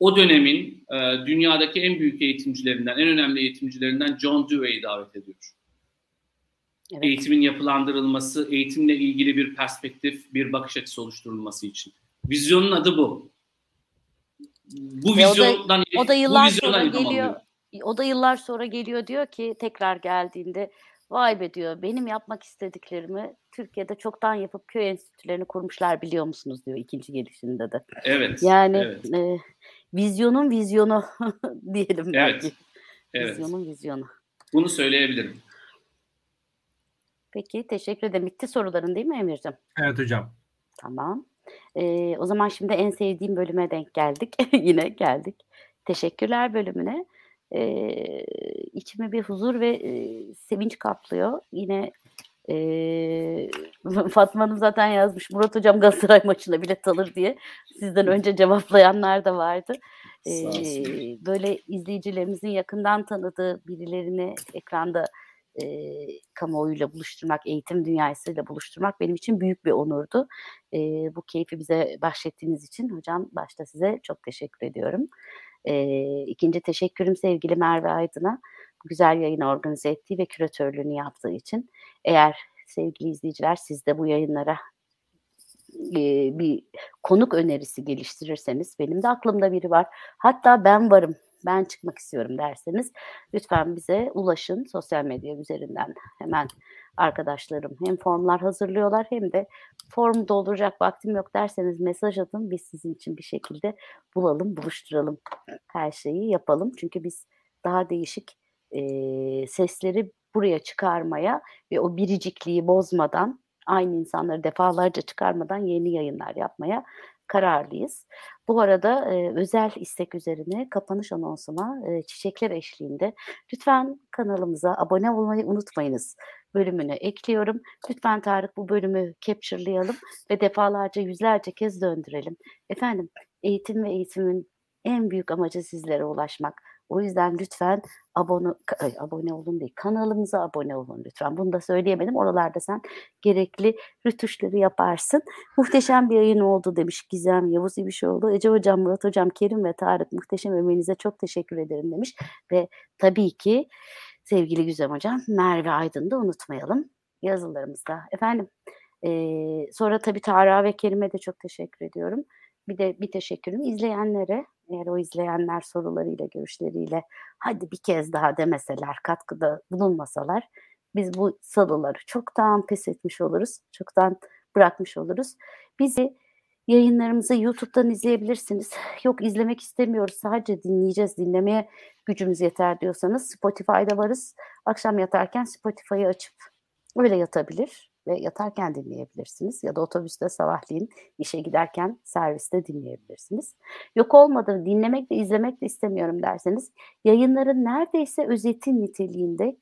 o dönemin dünyadaki en büyük eğitimcilerinden, en önemli eğitimcilerinden John Dewey'i davet ediyor. Evet. Eğitimin yapılandırılması, eğitimle ilgili bir perspektif, bir bakış açısı oluşturulması için. Vizyonun adı bu. Bu vizyondan o da yıllar sonra geliyor, diyor ki tekrar geldiğinde vay be diyor, benim yapmak istediklerimi Türkiye'de çoktan yapıp köy enstitülerini kurmuşlar biliyor musunuz diyor ikinci gelişinde de. Evet. Yani evet. Vizyonun vizyonu diyelim. Evet. Evet. Vizyonun vizyonu. Bunu söyleyebilirim. Peki, teşekkür ederim. Bitti soruların değil mi Emir'cim? Evet hocam. Tamam. O zaman şimdi en sevdiğim bölüme denk geldik. Yine geldik. Teşekkürler bölümüne. İçime bir huzur ve sevinç kaplıyor. Yine Fatma'nın zaten yazmış. Murat hocam Galatasaray maçına bilet alır diye. Sizden önce cevaplayanlar da vardı. Böyle izleyicilerimizin yakından tanıdığı birilerini ekranda kamuoyuyla buluşturmak, eğitim dünyasıyla buluşturmak benim için büyük bir onurdu. Bu keyfi bize bahşettiğiniz için hocam başta size çok teşekkür ediyorum. İkinci teşekkürüm sevgili Merve Aydın'a güzel yayını organize ettiği ve küratörlüğünü yaptığı için. Eğer sevgili izleyiciler siz de bu yayınlara bir konuk önerisi geliştirirseniz, benim de aklımda biri var, hatta ben varım, ben çıkmak istiyorum derseniz lütfen bize ulaşın. Sosyal medya üzerinden hemen arkadaşlarım hem formlar hazırlıyorlar hem de form dolduracak vaktim yok derseniz mesaj atın. Biz sizin için bir şekilde bulalım, buluşturalım. Her şeyi yapalım. Çünkü biz daha değişik sesleri buraya çıkarmaya ve o biricikliği bozmadan, aynı insanları defalarca çıkarmadan yeni yayınlar yapmaya kararlıyız. Bu arada özel istek üzerine kapanış anonsuma çiçekler eşliğinde lütfen kanalımıza abone olmayı unutmayınız bölümünü ekliyorum. Lütfen Tarık, bu bölümü capture'layalım ve defalarca, yüzlerce kez döndürelim. Efendim, eğitim ve eğitimin en büyük amacı sizlere ulaşmak. O yüzden lütfen abone olun değil, kanalımıza abone olun lütfen. Bunu da söyleyemedim. Oralarda sen gerekli rütuşları yaparsın. Muhteşem bir yayın oldu demiş Gizem, Yavuz İbişoğlu. Ece Hocam, Murat Hocam, Kerim ve Tarık, muhteşem emeğinize çok teşekkür ederim demiş. Ve tabii ki sevgili Gizem Hocam, Merve Aydın'ı da unutmayalım yazılarımızda. Efendim, sonra tabii Tarık ve Kerim'e de çok teşekkür ediyorum. Bir de bir teşekkürüm izleyenlere. Eğer o izleyenler sorularıyla, görüşleriyle hadi bir kez daha demeseler, katkıda bulunmasalar biz bu salıları çoktan pes etmiş oluruz, çoktan bırakmış oluruz. Bizi, yayınlarımızı YouTube'dan izleyebilirsiniz. Yok izlemek istemiyoruz, sadece dinleyeceğiz, dinlemeye gücümüz yeter diyorsanız Spotify'da varız. Akşam yatarken Spotify'ı açıp öyle yatabilir ve yatarken dinleyebilirsiniz. Ya da otobüste sabahleyin, işe giderken serviste dinleyebilirsiniz. Yok olmadı, dinlemek de izlemek de istemiyorum derseniz yayınların neredeyse özeti niteliğinde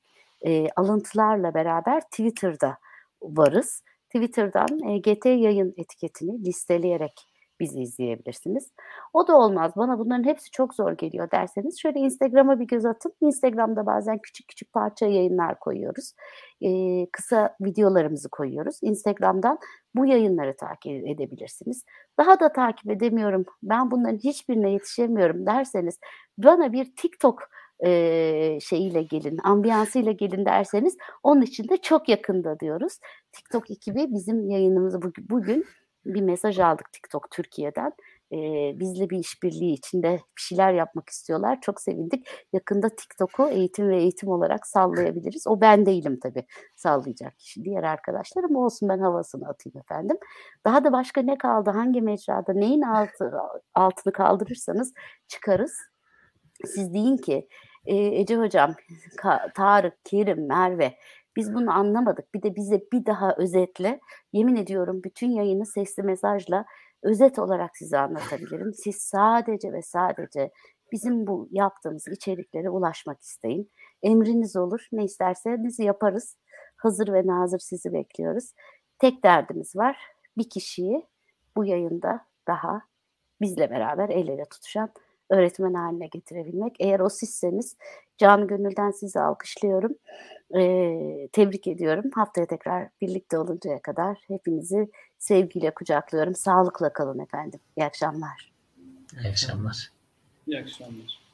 alıntılarla beraber Twitter'da varız. Twitter'dan EGT yayın etiketini listeleyerek bizi izleyebilirsiniz. O da olmaz, bana bunların hepsi çok zor geliyor derseniz şöyle Instagram'a bir göz atın. Instagram'da bazen küçük küçük parça yayınlar koyuyoruz. Kısa videolarımızı koyuyoruz. Instagram'dan bu yayınları takip edebilirsiniz. Daha da takip edemiyorum, ben bunların hiçbirine yetişemiyorum derseniz bana bir TikTok şeyiyle gelin, ambiyansıyla gelin derseniz onun için de çok yakında diyoruz. TikTok ekibi bizim yayınımızı bugün bir mesaj aldık TikTok Türkiye'den. bizle bir işbirliği içinde bir şeyler yapmak istiyorlar. Çok sevindik. Yakında TikTok'u eğitim ve eğitim olarak sallayabiliriz. O ben değilim tabii sallayacak kişi. Diğer arkadaşlarım olsun, ben havasını atayım efendim. Daha da başka ne kaldı? Hangi mecrada? Neyin altını kaldırırsanız çıkarız. Siz deyin ki Ece Hocam, Tarık, Kerim, Merve, biz bunu anlamadık. Bir de bize bir daha özetle, yemin ediyorum bütün yayını sesli mesajla özet olarak size anlatabilirim. Siz sadece ve sadece bizim bu yaptığımız içeriklere ulaşmak isteyin. Emriniz olur. Ne isterseniz yaparız. Hazır ve nazır sizi bekliyoruz. Tek derdimiz var. Bir kişiyi bu yayında daha bizle beraber el ele tutuşan öğretmen haline getirebilmek. Eğer o sizseniz canı gönülden sizi alkışlıyorum. Tebrik ediyorum. Haftaya tekrar birlikte oluncaya kadar hepinizi sevgiyle kucaklıyorum. Sağlıkla kalın efendim. İyi akşamlar. İyi akşamlar. İyi akşamlar.